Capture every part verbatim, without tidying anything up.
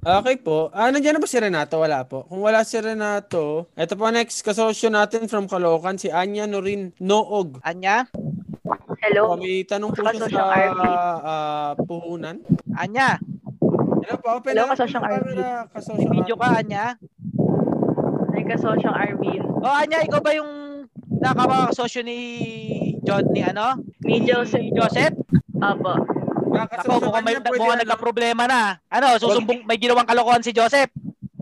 Okay po. Ah, nandiyan na ba si Renato? Wala po. Kung wala si Renato, ito po next kasosyo natin from Caloocan, si Anya Nurin Noog. Anya? Hello? May tanong po siya sa uh, puhunan. Anya? Hello po. Open hello, kasosyong Arvin. May video ka, Anya? May kasosyong Arvin. O, oh, Anya, ikaw ba yung nakakasosyo ni John, ni ano? Ni Joseph. Joseph? Apo. Ako, mukhang may mukhang nagka-problema na. Ano, susumbong, may ginawang kalokohan si Joseph?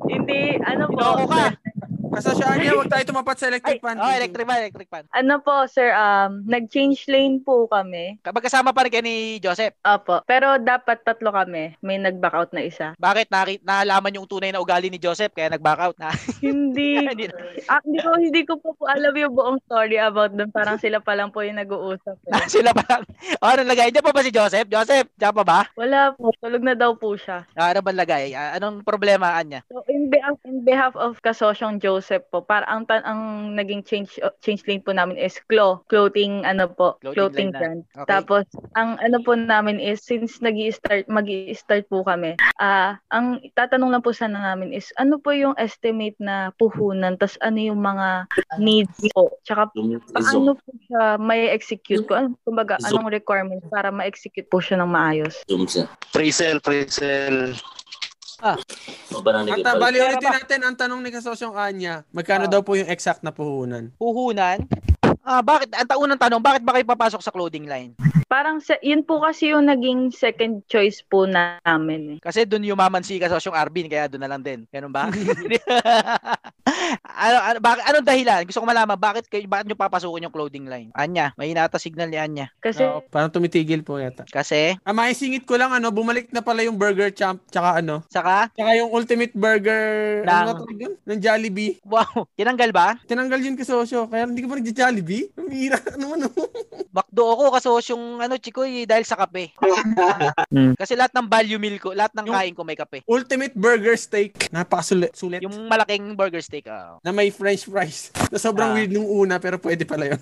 Hindi, ano po? Ginoko ka. Kasosyaan niya, huwag tayo tumapat sa electric pan. Oh, electric pan, electric pan. Ano po, sir, um, nag-change lane po kami. Magkasama pa rin kayo ni Joseph? Opo, pero dapat tatlo kami. May nag-back out na isa. Bakit? Nakit, nalaman yung tunay na ugali ni Joseph, kaya nag-back out na? Hindi. ah, hindi, ko, hindi ko po, po alam yung buong story about doon. Parang sila pa lang po yung nag-uusap. Eh. sila pa lang? O, oh, anong lagay? Diyan pa ba si Joseph? Joseph, diyan pa ba? Wala po. Tulog na daw po siya. Ah, ano ba lagay? Anong problemaan niya? So, in behalf, in behalf of kasosyong Joseph, Joseph po, para ang tan- ang naging change change lane po namin is Clo, clothing ano po, clothing, clothing brand. Okay. Tapos ang ano po namin is since nag-i-start, magi-start po kami. Ah, uh, ang tatanong lang po sana namin is ano po yung estimate na puhunan, tas ano yung mga needs po. Tsaka paano po siya mai-execute ko? Ano, kumbaga, anong requirements para ma-execute po siya ng maayos? Pre-sale, pre-sale. Ah. At bali ulitin natin ang tanong ni kasosyong Anya. Magkano ah. daw po yung exact na puhunan? Puhunan? Ah, bakit? Ang taunang tanong, bakit ba kayo papasok sa clothing line? Parang yun po kasi yung naging second choice po namin eh. Kasi doon yumaman si kasosyong Arvin, kaya doon na lang din. Ganun ba? ano, ano, bakit, anong dahilan? Gusto ko malaman, bakit, kayo, bakit nyo papasukin yung clothing line? Anya, may hinata signal ni Anya. Kasi, oh, parang tumitigil po yata. Kasi? Ah, maisingit ko lang, ano, bumalik na pala yung Burger Champ, tsaka ano? Saka? Tsaka yung Ultimate Burger, ng, ano na yun? Ng Jollibee. Wow, tinanggal ba? Tinanggal yun kasosyo, kaya hindi ko pa nag-Jollibee. Ang hira, ano, ano. Bakdo ako kasosyong, ano, Chikoy, dahil sa kape. Kasi lahat ng value meal ko, lahat ng yung kain ko may kape. Ultimate Burger Steak, napakasulit. Sulit. Yung malaking Burger Steak. Oh. Na may french fries. Na sobrang ah. weird nung una pero pwede pala yun.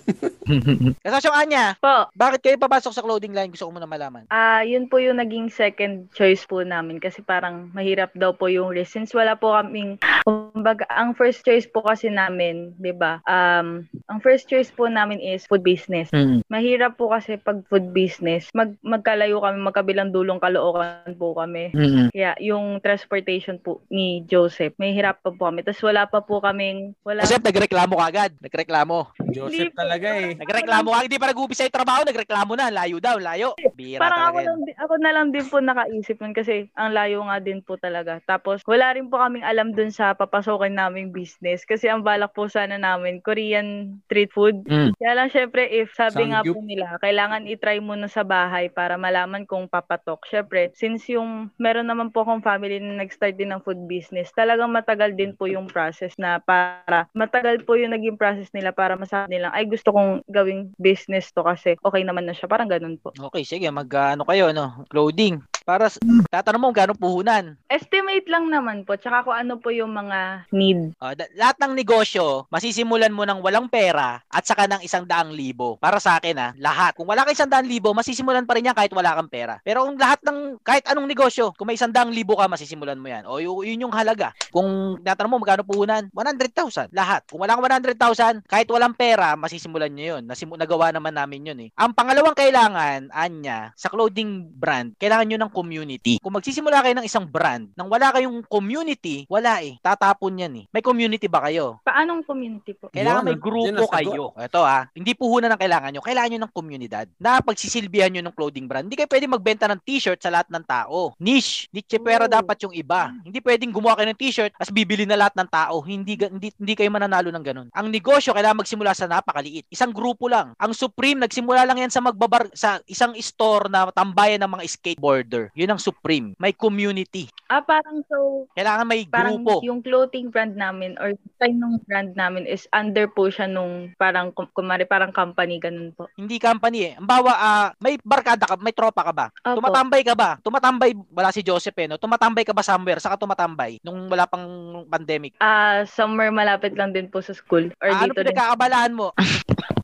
Kasosyong Anya, po, bakit kayo papasok sa clothing line? Gusto ko muna malaman. Ah, uh, yun po yung naging second choice po namin kasi parang mahirap daw po yung risk. Since wala po kaming, kumbaga, ang first choice po kasi namin, di ba? Um, ang first choice po namin is food business. Mm. Mahirap po kasi pag food business, mag, magkalayo kami, magkabilang dulong Caloocan po kami. Mm-hmm. Kaya yung transportation po ni Joseph, mahirap pa po kami. Tapos wala pa po kaming wala. Joseph, nagreklamo ka agad. Nagreklamo. Joseph talaga eh. Nagreklamo ka. Hindi pa nag-uubisa yung trabaho. Nagreklamo na. Layo daw. Layo. Bira parang talaga. Parang ako na lang din po nakaisip nun kasi ang layo nga din po talaga. Tapos wala rin po kaming alam dun sa papasokin naming business kasi ang balak po sana namin Korean street food. Mm. Kaya lang syempre if sabi Sang nga po nila kailangan itry muna sa bahay para malaman kung papatok. Syempre since yung meron naman po akong family na nag-start din ng food business talagang matagal din po yung process na para matagal po yung naging process nila para masabi nilang ay gusto kong gawing business to kasi okay naman na siya parang ganun po. Okay, sige mag uh, ano kayo no clothing para tatanong mo gano'ng puhunan. Estimate lang naman po tsaka kung ano po yung mga need. Uh, da- lahat ng negosyo masisimulan mo ng walang pera at saka ng isang daang libo. Para sa akin ha, lahat. Kung wala kang isang daang libo masisimulan pa rin yan kahit wala kang pera. Pero kung lahat ng kahit anong negosyo kung may isang daang libo ka masisimulan mo yan. O y- yun yung halaga. Kung tatanong mo magkano puhunan one hundred thousand lahat. Kung wala kang one hundred thousand kahit walang pera masisimulan nyo yun. Nasim- nagawa naman namin yun eh. Ang pangalawang kailangan Anya sa clothing brand kailangan nyo ng community. Kung magsisimula kayo ng isang brand, nang wala kayong community, wala eh. Tatapon yan eh. May community ba kayo? Paanong community po? Kailangan may grupo kayo. Ito ah, hindi puhunan ang kailangan nyo. Kailangan nyo ng komunidad na pagsisilbihan nyo ng clothing brand. Hindi kayo pwede magbenta ng t-shirt sa lahat ng tao. Niche. Niche pero dapat yung iba. Hindi pwedeng gumawa kayo ng t-shirt as bibili na lahat ng tao. Hindi, hindi, hindi kayo mananalo ng ganun. Ang negosyo kailangan magsimula sa napakaliit. Isang grupo lang. Ang Supreme, nagsimula lang yan sa magbabar sa isang store na tambayan ng mga skateboarder. culture. Yun ang Supreme. May community. Ah, parang so... Kailangan may parang grupo. Yung clothing brand namin or design ng brand namin is under po siya nung parang, kumari, parang company, ganun po. Hindi company eh. Ambawa, uh, may barkada ka, may tropa ka ba? Opo. Tumatambay ka ba? Tumatambay, wala si Joseph eh, no? Tumatambay ka ba somewhere? Saka tumatambay? Nung wala pang pandemic? Ah, uh, somewhere malapit lang din po sa school. Or ah, dito ano pinagkakabalaan mo?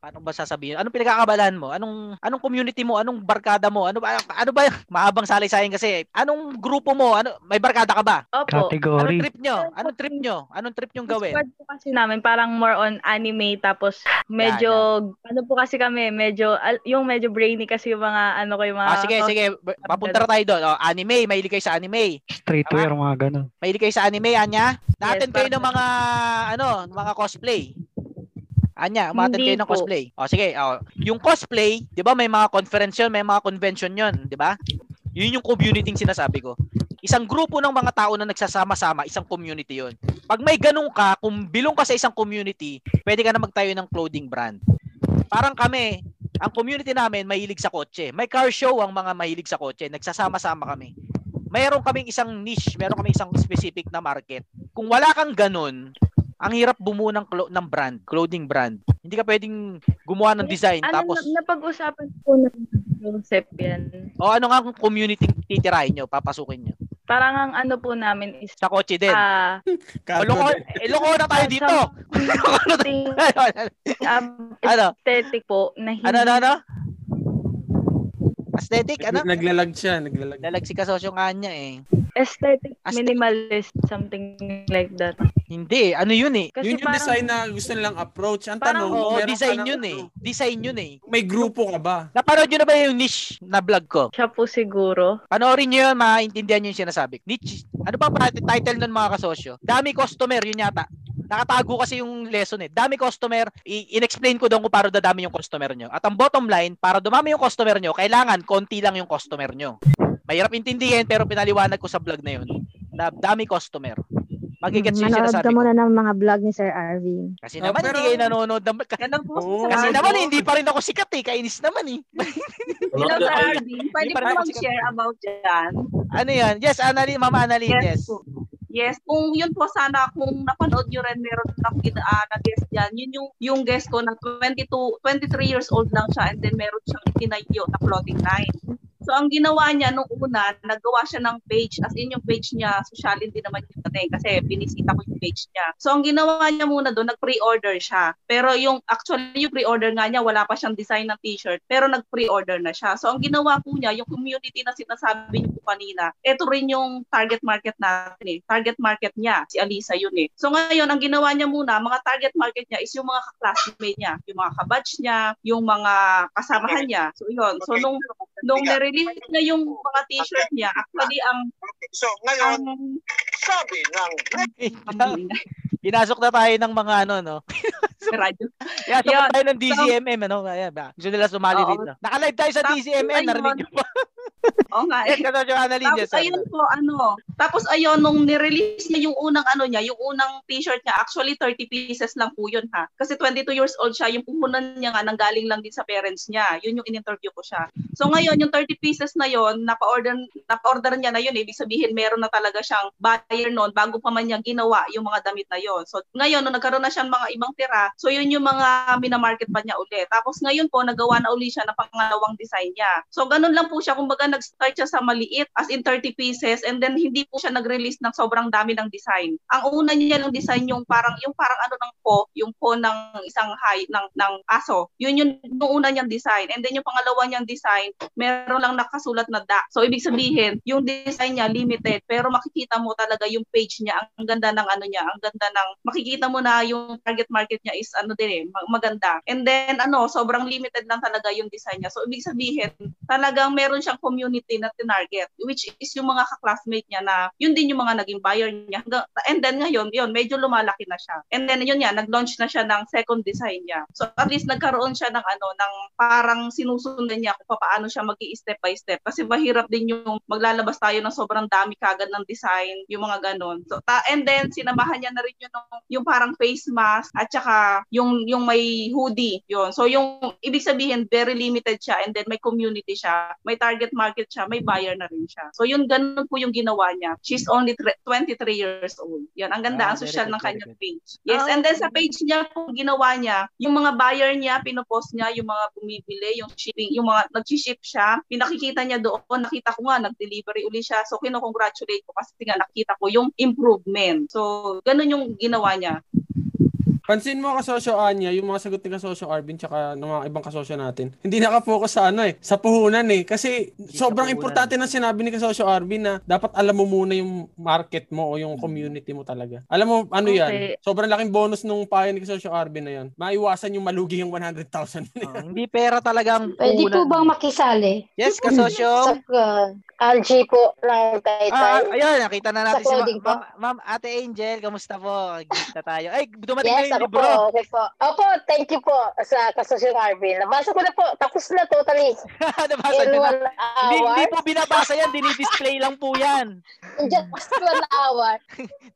Paano ba sasabihin? Anong pinagkakabalaan mo? Anong anong community mo? Anong barkada mo? Ano ba ano ba mahabang salisay kasi? Anong grupo mo? Ano may barkada ka ba? Opo. Category. Anong trip nyo? Anong trip nyo? Anong trip nyo gawin? Squad po kasi namin parang more on anime tapos medyo yeah, yeah. ano po kasi kami medyo yung medyo brainy kasi yung mga ano ko yung mga ah, sige oh, sige papunta tayo doon. Oh, anime, mahilig kayo sa anime. Streetwear mga ganun. Mahilig kayo sa anime, Anya? Natin yes, kayo ng mga ano, mga cosplay. Anya, umatid kayo ng cosplay. O, sige. O, yung cosplay, di ba may mga conference yun, may mga convention yun, di ba? Yun yung community sinasabi ko. Isang grupo ng mga tao na nagsasama-sama, isang community yun. Pag may ganun ka, kung bilong ka sa isang community, pwede ka na magtayo ng clothing brand. Parang kami, ang community namin, mahilig sa kotse. May car show ang mga mahilig sa kotse. Nagsasama-sama kami. Mayroon kaming isang niche, mayroon kaming isang specific na market. Kung wala kang ganun, ang hirap bumuo ng clo- ng brand, clothing brand. Hindi ka pwedeng gumawa ng design. Ano, tapos napag-usapan po ng Joseph yan. O ano nga kung community titirahin nyo, papasukin nyo? Parang ang ano po namin is... Sa kotse din. Uh, Iloko eh, na tayo dito. um, aesthetic po. Na hindi... Ano, ano, ano? Aesthetic, ano? Naglalag siya. Naglalag. Lalag si kasosyo nga niya eh. Aesthetic, minimalist, something like that. Hindi, ano yun eh. Kasi yun yung parang, design na gusto nilang approach. Ang parang, tanong, oh, design yun eh. Design yun eh. May grupo ka ba? Napanood nyo na ba yung niche na vlog ko? Siya po siguro. Panoorin nyo yun, maintindihan nyo yung sinasabi. Niche, ano pa pa title nun mga kasosyo? Dami customer, yun yata. Nakatago kasi yung lesson eh. Dami customer, I- in-explain ko daw kung paano dadami yung customer nyo. At ang bottom line, para dumami yung customer nyo, kailangan konti lang yung customer nyo. Mahirap intindihin pero pinaliwanag ko sa vlog na yun. Dami customer. Magigets mm, siya sabi. Manood muna ng mga vlog ni Sir Arvin. Kasi oh, naman pero... hindi kayo nanonood. Kasi, oh, kasi oh, naman oh. hindi pa rin ako sikat eh. Kainis naman eh. Hello Sir Arvin. Pwede ko mag-share about yan. Ano yan? Yes, Annalyn. Mama Annalyn. Yes. yes. Yes, kung yun po sana, kung napanood nyo rin, meron akong uh, na-guest dyan. Yun yung, yung guest ko na twenty-two, twenty-three years old lang siya and then meron siyang itinayo na clothing line. So, ang ginawa niya nung una, naggawa siya ng page. As in, yung page niya, sosyalin din naman yun eh, kasi binisita ko yung page niya. So, ang ginawa niya muna doon, nag-pre-order siya. Pero yung, actually, yung pre-order nga niya, wala pa siyang design ng t-shirt, pero nag-pre-order na siya. So, ang ginawa ko niya, yung community na sinasabi niyo po kanina, ito rin yung target market natin eh. Target market niya, si Alisa yun eh. So ngayon, ang ginawa niya muna, mga target market niya is yung mga kaklasmate niya, yung mga kabatch niya, yung mga kasamahan niya. So yun, so nung, nung na-release na yung mga t-shirt niya, actually ang... So ngayon, ang, sabi ng... Pinasok na tayo ng mga ano, no? Radyo. Pinasok na tayo ng D Z M M, so, ano? Ayan, gusto nila sumali oh, dito. Nakalive tayo sa D Z M M, narinig nyo ba? Oo nga eh. Tapos ayun po, ano, tapos ayun, nung nirelease niya yung unang ano niya, yung unang t-shirt niya, actually thirty pieces lang po yun ha. Kasi twenty-two years old siya, yung puhunan niya nga, nanggaling lang din sa parents niya. Yun yung in-interview ko siya. So ngayon, yung thirty pieces na yun, napa-order, napa-order niya na yun, ibig sabihin meron na talaga siyang buyer noon bago pa man niya ginawa yung mga damit na yun. So ngayon, nung nagkaroon na siyang mga ibang tira, so yun yung mga minamarket pa niya ulit. Tapos ngayon po, nagawa na uli siya na pangalawang design niya. So ganun lang po siya, kumbaga nag-start siya sa maliit as in thirty pieces and then hindi po siya nag-release ng sobrang dami ng design. Ang una niya lang design yung parang yung parang ano ng po, yung po ng isang hay ng ng aso. Yun yun yung una niyang design and then yung pangalawa niyang design, meron lang nakasulat na da. So ibig sabihin, yung design niya limited pero makikita mo talaga yung page niya, ang ganda ng ano niya, ang ganda ng makikita mo na yung target market niya is ano din eh, maganda. And then ano, sobrang limited lang talaga yung design niya. So ibig sabihin, talagang meron siyang community community na tinarget, which is yung mga kaklasmate niya na yun din yung mga naging buyer niya. And then ngayon, yun, medyo lumalaki na siya. And then yun niya, nag-launch na siya ng second design niya. So at least nagkaroon siya ng ano, ng parang sinusundan niya kung paano siya mag-i-step by step. Kasi mahirap din yung maglalabas tayo ng sobrang dami kagad ng design, yung mga ganun. So, ta- and then sinamahan niya na rin yun yung parang face mask at saka yung, yung may hoodie. Yun. So yung ibig sabihin, very limited siya and then may community siya. May target market siya siya, may buyer na rin siya. So yun, ganun po yung ginawa niya. She's only twenty-three years old. Yan, ang ganda, ah, ang social ng kanyang page. Yes, oh. And then sa page niya po ginawa niya, yung mga buyer niya, pinopost niya, yung mga bumibili, yung shipping, yung mga nag-ship siya, pinakikita niya doon, nakita ko nga, nag-delivery uli siya. So kinokongratulate ko kasi nga nakita ko yung improvement. So ganun yung ginawa niya. Pansin mo kasosyo Anya, yung mga sagot ni kasosyo Arvin tsaka ng mga ibang kasosyo natin. Hindi naka-focus sa ano eh, sa puhunan eh. Kasi hindi sobrang importante na sinabi ni kasosyo Arvin na dapat alam mo muna yung market mo o yung community mo talaga. Alam mo ano okay. Yan, sobrang laking bonus nung payo ni kasosyo Arvin na yan. Maiwasan yung malugi yung one hundred thousand. Uh, hindi pera talagang puhunan. Pwede po bang makisali? Yes, kasosyo. Archie po lang tayo. Ah, ayun, nakita na natin si Ma'am ma- ma- ma- Ate Angel. Kamusta po? Gita tayo. Ay, dumating yes. Ako po, okay po. Opo, thank you po sa kasosyo Arvin. Nabasa ko na po. Tapos na totally. Nabasa in one na. hour. Hindi, hindi po binabasa yan. Dinidisplay lang po yan. Just one hour.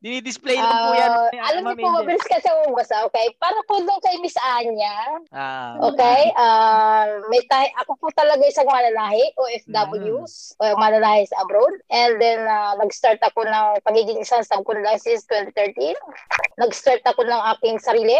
Dinidisplay uh, lang po yan. Alam niyo po, mabilis kasi ang umasa. Okay? Para po doon kay Miss Anya. Ah. Okay? Uh, may tahi- ako po talaga isang mananahi, O F Ws, mm. o mananahi sa abroad. And then, uh, nag-start ako ng pagiging isang sub-conductor since twenty thirteen. Nag-start ako ng aking sarili,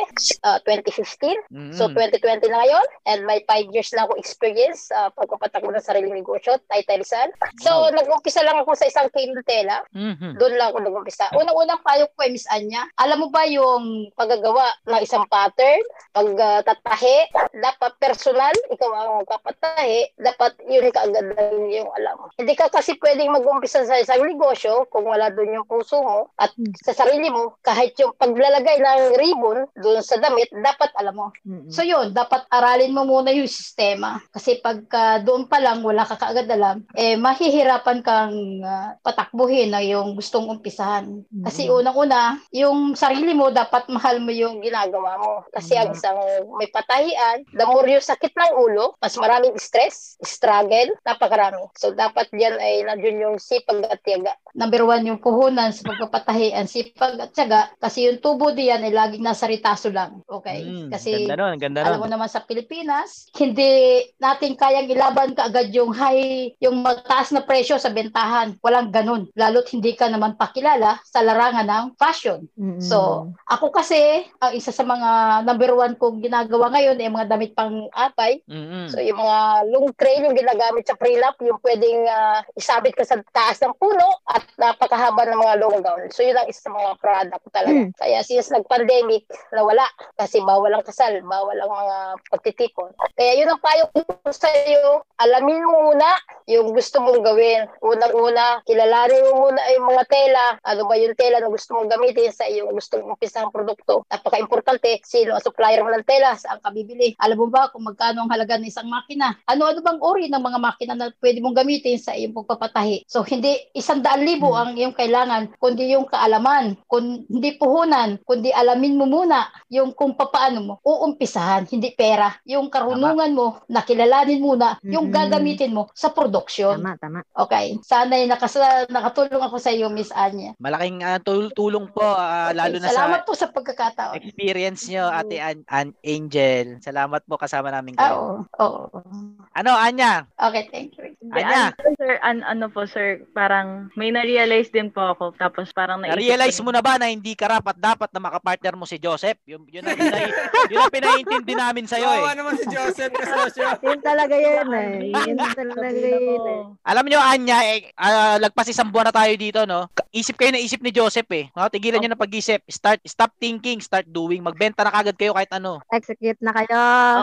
uh, twenty fifteen. Mm-hmm. So, twenty twenty na ngayon. And may five years na ako experience uh, pagpapatak ko ng sariling negosyo, Taytaylisan. So, wow. Nag-umpisa lang ako sa isang kilo tela. Mm-hmm. Doon lang ako nag-umpisa. Unang-unang payo ko, eh, Miss Anya, alam mo ba yung paggagawa ng isang pattern, pagtatahe, uh, dapat personal, ikaw ang kapatahe, dapat yun kaagad yung alam mo. Hindi ka kasi pwedeng mag-umpisa sa isang negosyo kung wala doon yung puso mo at sa sarili mo, kahit yung paglalagay ng ribbon, doon sa damit, dapat alam mo. Mm-hmm. So yun, dapat aralin mo muna yung sistema. Kasi pagka uh, doon pa lang, wala ka kaagad alam, eh, mahihirapan kang uh, patakbuhin na yung gustong umpisahan. Mm-hmm. Kasi unang-una, yung sarili mo, dapat mahal mo yung ginagawa mo. Kasi mm-hmm. ang isang may patahian, the more yung sakit ng ulo, mas maraming stress, struggle, napakarami. So dapat yan ay nandiyon yung sipag at tiyaga. Number one, yung puhunan sa pagpapatahian, sipag at tiyaga. Kasi yung tubo diyan ay laging nasa ritaso lang. Okay? Mm, kasi ganda nun, ganda alam mo nun. Naman sa Pilipinas, hindi natin kayang ilaban kaagad yung high, yung mataas na presyo sa bentahan. Walang ganun. Lalo't hindi ka naman pakilala sa larangan ng fashion. Mm-hmm. So, ako kasi, ang isa sa mga number one kong ginagawa ngayon ay eh, mga damit pang apay. Mm-hmm. So, yung mga long trail yung ginagamit sa prenup, yung pwedeng uh, isabit ka sa taas ng puno at napakahaba ng mga long gown. So, yun ang isa sa mga product ko talaga. Mm-hmm. Kaya since nag-pandemic, na wala kasi bawal ang kasal, bawal ang mga pagtitipon. Kaya yun ang payo ko sa iyo, alamin mo muna yung gusto mong gawin. Unang-una, kilalanin mo muna yung mga tela. Ano ba yung tela na gusto mong gamitin sa iyong gusto mong umpisang produkto? Napaka-importante, sino ang supplier mo ng tela, saan ka bibili? Alam mo ba kung magkano ang halaga ng isang makina? Ano-ano bang uri ng mga makina na pwede mong gamitin sa iyong pagpapatahi? So, hindi isang daan libo ang iyong kailangan, kundi yung kaalaman, kundi hindi puhunan, kundi alamin mo muna yung kung paano mo uumpisahan, hindi pera. Yung karunungan tama. Mo, nakilalanin muna yung mm-hmm. gagamitin mo sa production. Tama, tama. Okay. Sana'y nakas- nakatulong ako sa iyo, Miss Anya. Malaking uh, tul- tulong po, uh, okay. lalo na Salamat sa... Salamat po sa pagkakataon. Experience nyo, Ate An- An- Angel. Salamat po kasama namin kayo. Oo. Oh, oh, oh. Ano, Anya? Okay, thank you. Anya? An- sir, an- ano po, sir, parang may na-realize din po ako. Tapos parang na- na-realize mo na ba na hindi karapat dapat na makapartner mo si Joseph? Yun, yun ang pinai- yun ang pinaintindi namin sa'yo eh. Bawa naman si Joseph kasosyo. Yun talaga yun eh. Yun talaga yun eh. Alam nyo, Anya, eh, uh, lagpas isang buwan na tayo dito, no? Isip kayo na isip ni Joseph eh. No? Tigilan nyo na pag-isip. Start, stop thinking, start doing. Magbenta na kagad kayo kahit ano. Execute na kayo.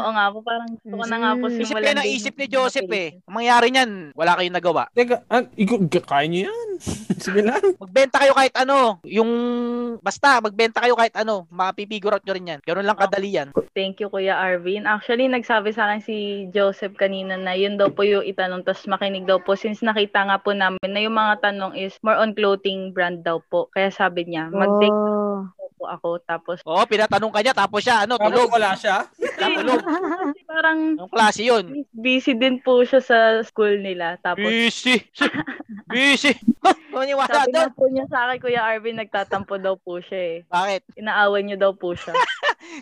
Oo nga po, parang gusto ko na nga po. Isip kayo na isip ni Joseph eh. Ang mangyari niyan, wala kayong nagawa. Teka, kaya nyo yan. Sige lang. Magbenta kayo kahit ano. Yung, basta, magbenta kayo kahit ano. Mapipigure out nyo rin yan. Ganun lang kadali yan. Thank you, Kuya Arvin. Actually, nagsabi sa akin si Joseph kanina na yun daw po yung itanong tapos makinig daw po since nakita nga po namin na yung mga tanong is more on clothing brand daw po. Kaya sabi niya, mag-take oh. po ako tapos... Oo, oh, pinatanong ka niya tapos siya, ano, tulog. Wala siya. Tulog. Parang... Yung klase yun. Busy din po siya sa school nila. Tapos... Busy! Busy! Maniwala daw po niya sa akin, Kuya Arvin, nagtatampo daw po siya eh. Bakit? Inaaway niyo daw po siya.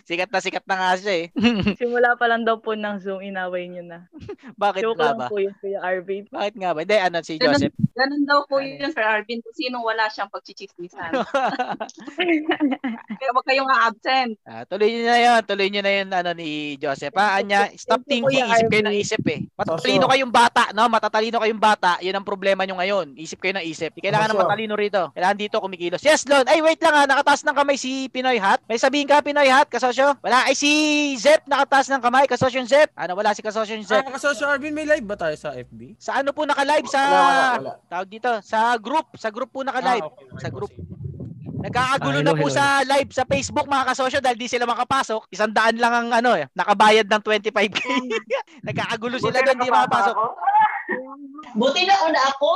Sikat na sikat na nga siya eh. Simula pa lang daw po ng Zoom, inaway niyo na. Bakit Joke nga ba? Joke po yun, Kuya Arvin. Bakit nga ba? Hindi, ano si ganun, Joseph? Ganun daw po yun, Sir Arvin. Sinong wala siyang pagchichismisan. Kaya wag kayong absent. Ah, tuloy niyo na yun. Tuloy niyo na yun, ano ni Joseph. Ah, Anya, stop thinking. Isip kayo ng isip eh. Matatalino kayong bata, no? Matatalino kayong bata. Yun ang problema nyo ngayon. Isip kayo ng isip. Kailangan ng matalino rito. Kailangan dito kumikilos. Yes, Lon. Ay, wait lang ha. Nakataas ng kamay si Pinoy Hot. May sabihin ka, Pinoy Hot, kasosyo? Wala. Ay, si Zep nakataas ng kamay. Kasosyo Zep. Ano, wala si kasosyo Zep. Ah, kasosyo Arvin, may live ba tayo sa F B? Sa ano po naka-live? Sa... Wala, wala, wala. Tawag dito. Sa group. Sa group po naka-live. Ah, okay. Sa group. Nagkakagulo ah, hello, na po hello. Sa live sa Facebook mga kasosyo dahil di sila makapasok. Isang daan lang ang ano eh, nakabayad ng twenty-five K. Nagkakagulo sila doon, di makapasok. Buti na una ako.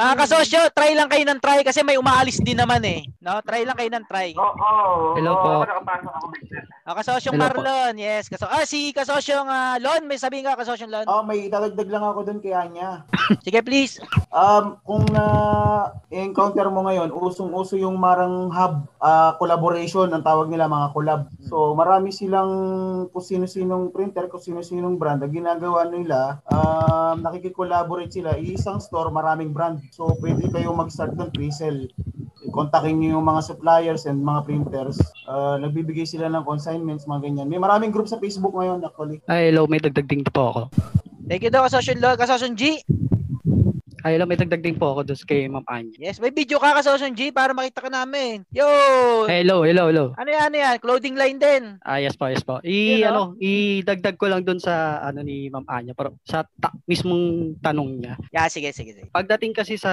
Mga kasosyo, try lang kayo ng try kasi may umaalis din naman eh. No, try lang kayo ng try. Oo. Oh, oh, hello po. Oh, kasosyong Marlon, po. Yes. Kaso ah, si kasosyong uh, Lon, may sabihin ka kasosyong Lon? Oh, may idadagdag lang ako doon kay Anya. Sige, please. Um, kung na-encounter uh, mo ngayon, usong-uso yung marang hub uh, collaboration, ang tawag nila mga collab. So, marami silang kung sino-sinong printer, kung sino-sinong brand, ang ginagawa nila, um, nakikikollaborate sila. Isang store, maraming brand. So, pwede kayong mag-start ng pre-sell. Kontakin nyo yung mga suppliers and mga printers. Uh, nagbibigay sila ng consignments, mga ganyan. May maraming group sa Facebook ngayon, actually. Ay, hello. May dagdag din po ako. Thank you daw, Kasosyon Lord. Kasosyon G. Ay, hello. May dagdag din po ako dos kay Ma'am Anya. Yes, may video ka, Kasosyon G, para makita ka namin. Yo! Hello, hello, hello. Ano yan, ano yan? Clothing line din. Ah, yes po, yes po. I, you know? Ano, idagdag ko lang dun sa, ano, ni Ma'am Anya. Pero sa ta- mismong tanong niya. Yeah, sige, sige, sige. Pagdating kasi sa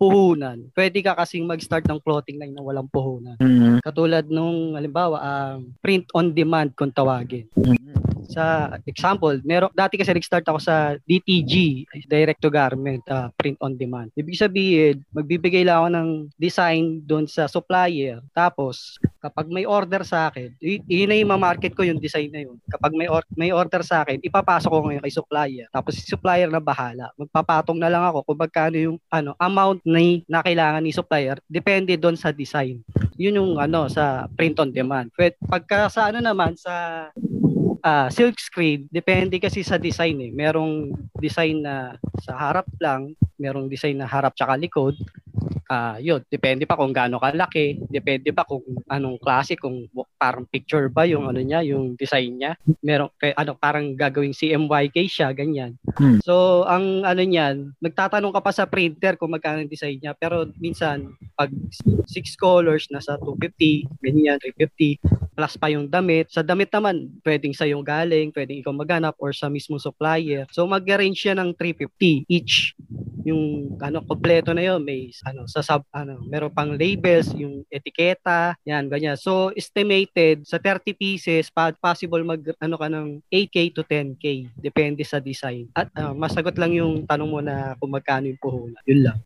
puhunan, pwede ka kasing mag-start ng clothing line na walang puhunan. Mm-hmm. Katulad nung, halimbawa, um, print on demand kung tawagin. Mm-hmm. Sa example, meron dati kasi nag-start ako sa D T G, direct to garment, uh, print on demand. Ibig sabihin, magbibigay lang ako ng design doon sa supplier. Tapos, kapag may order sa akin, yun na yung ma-market ko yung design na yun. Kapag may, or- may order sa akin, ipapasok ko ngayon kay supplier. Tapos, si supplier na bahala. Magpapatong na lang ako kung magkano yung ano, amount na, y- na kailangan ni supplier. Depende doon sa design. Yun yung ano, sa print on demand. Pagka sa ano naman, sa... Ah, silk screen, depende kasi sa design eh. Merong design na sa harap lang, merong design na harap tsaka likod. Ah, yun, depende pa kung gaano kalaki, depende pa kung anong klase, kung parang picture ba yung ano niya, yung design niya. Merong kay ano parang gagawing C M Y K siya, ganyan. Hmm. So, ang ano niyan, magtatanong ka pa sa printer kung magkano yung design niya, pero minsan pag six colors nasa two fifty, ganyan, three fifty plus pa yung damit. Sa damit naman, pwedeng sa yung galing, pwedeng ikaw maghanap or sa mismong supplier. So, mag-arrange siya ng three fifty each. Yung ano kompleto na yon, may ano sa sub ano, meron pang labels, yung etiketa, yan ganyan. So estimated sa thirty pieces, possible mag ano ka ng eight K to ten K depende sa design. At uh, masagot lang yung tanong mo na kung magkano yung puhunan. Yun lang.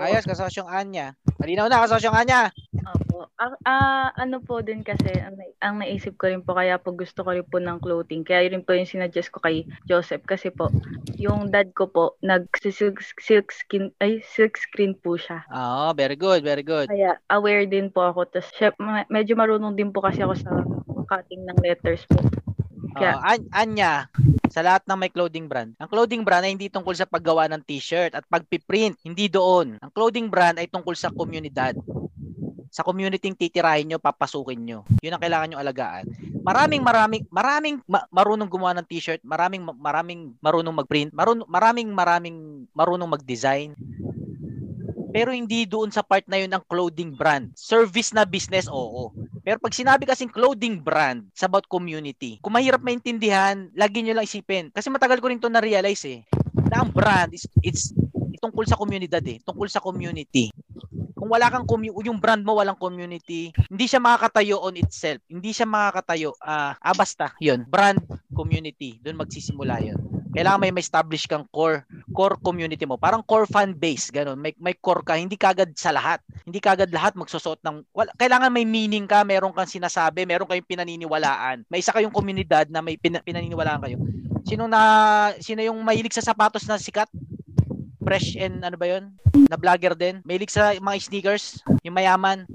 Ayos, kasosyong Anya. Malinaw na, kasosyong Anya. Opo. Ah, ah, ano po din kasi, ang, ang naisip ko rin po, kaya po gusto ko rin po ng clothing. Kaya yun po yung sinuggest ko kay Joseph. Kasi po, yung dad ko po, nag-silk silk skin, ay, silk screen po siya. Oo, oh, very good, very good. Kaya aware din po ako. Tapos, medyo marunong din po kasi ako sa cutting ng letters po. Kaya, oh, an- Anya. Sa lahat ng may clothing brand. Ang clothing brand ay hindi tungkol sa paggawa ng t-shirt at pagpiprint. Hindi doon. Ang clothing brand ay tungkol sa komunidad. Sa community titirahin nyo, papasukin nyo. Yun ang kailangan nyo alagaan. Maraming maraming maraming ma- marunong gumawa ng t-shirt, maraming ma- maraming marunong magprint, marun- maraming maraming marunong mag-design. Pero hindi doon sa part na yun ang clothing brand. Service na business, oo. Pero pag sinabi kasing clothing brand, it's about community. Kung mahirap maintindihan, lagi nyo lang isipin. Kasi matagal ko rin ito na-realize eh. Na ang brand, is, it's tungkol sa komunidad eh. Tungkol sa community. Kung wala kang commu- yung brand mo walang community, hindi siya makakatayo on itself. Hindi siya makakatayo. Uh, ah, basta, yun. Brand, community. Doon magsisimula yun. Kailangan may ma-establish kang core core community mo. Parang core fan base, ganun. May may core ka, hindi kagad sa lahat. Hindi kagad lahat magsusuot ng wala, kailangan may meaning ka, meron kang sinasabi, meron kayong pinaniniwalaan. May isa kayong komunidad na may pin, pinaniniwalaan kayo. Sino na sino yung mahilig sa sapatos na sikat? Fresh and ano ba yun? Na vlogger din. Mahilig sa mga sneakers. Yung mayaman.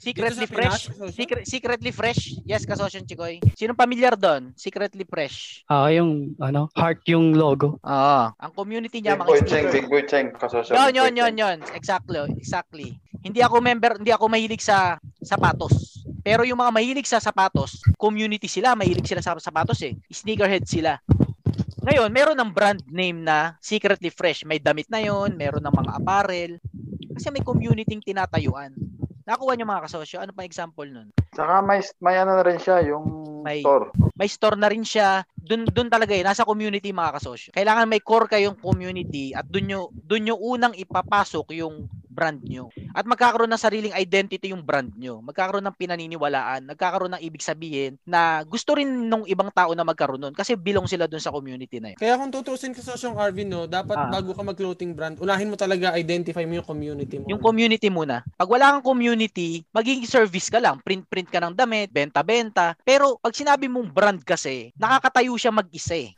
Secretly Fresh. Secret, secretly Fresh. Yes, kasosyon, Chikoy. Sinong pamilyar doon? Secretly Fresh. Ah, uh, yung ano, heart yung logo. Ah, ang community niya mga sneakers. Big boy chain, big boy chain, kasosyon. Yon, yon, yon, yon. Exactly, exactly. Hindi ako member, hindi ako mahilig sa sapatos. Pero yung mga mahilig sa sapatos, community sila, mahilig sila sa sapatos eh. Sneakerhead sila. Ngayon, meron ng brand name na Secretly Fresh. May damit na yon, meron ng mga apparel. Kasi may community tinatayuan. Nakuha niyo mga kasosyo, ano pang example nun? Saka may, may ano na rin siya, yung may, store. May store na rin siya. Dun, dun talaga eh, nasa community mga kasosyo. Kailangan may core kayong community at dun nyo, dun nyo unang ipapasok yung brand nyo. At magkakaroon ng sariling identity yung brand nyo. Magkakaroon ng pinaniniwalaan, nagkakaroon ng ibig sabihin na gusto rin nung ibang tao na magkaroon nun kasi bilong sila dun sa community na yun. Kaya kung tutusin kasosyong Arvin, no, dapat ah. bago ka mag-clothing brand, unahin mo talaga identify mo yung community mo. Yung community muna. Pag wala kang community, magiging service ka lang, print-print ka ng damit, benta-benta. Pero pag sinabi mong brand kasi, nakakatayo siya mag-isa eh.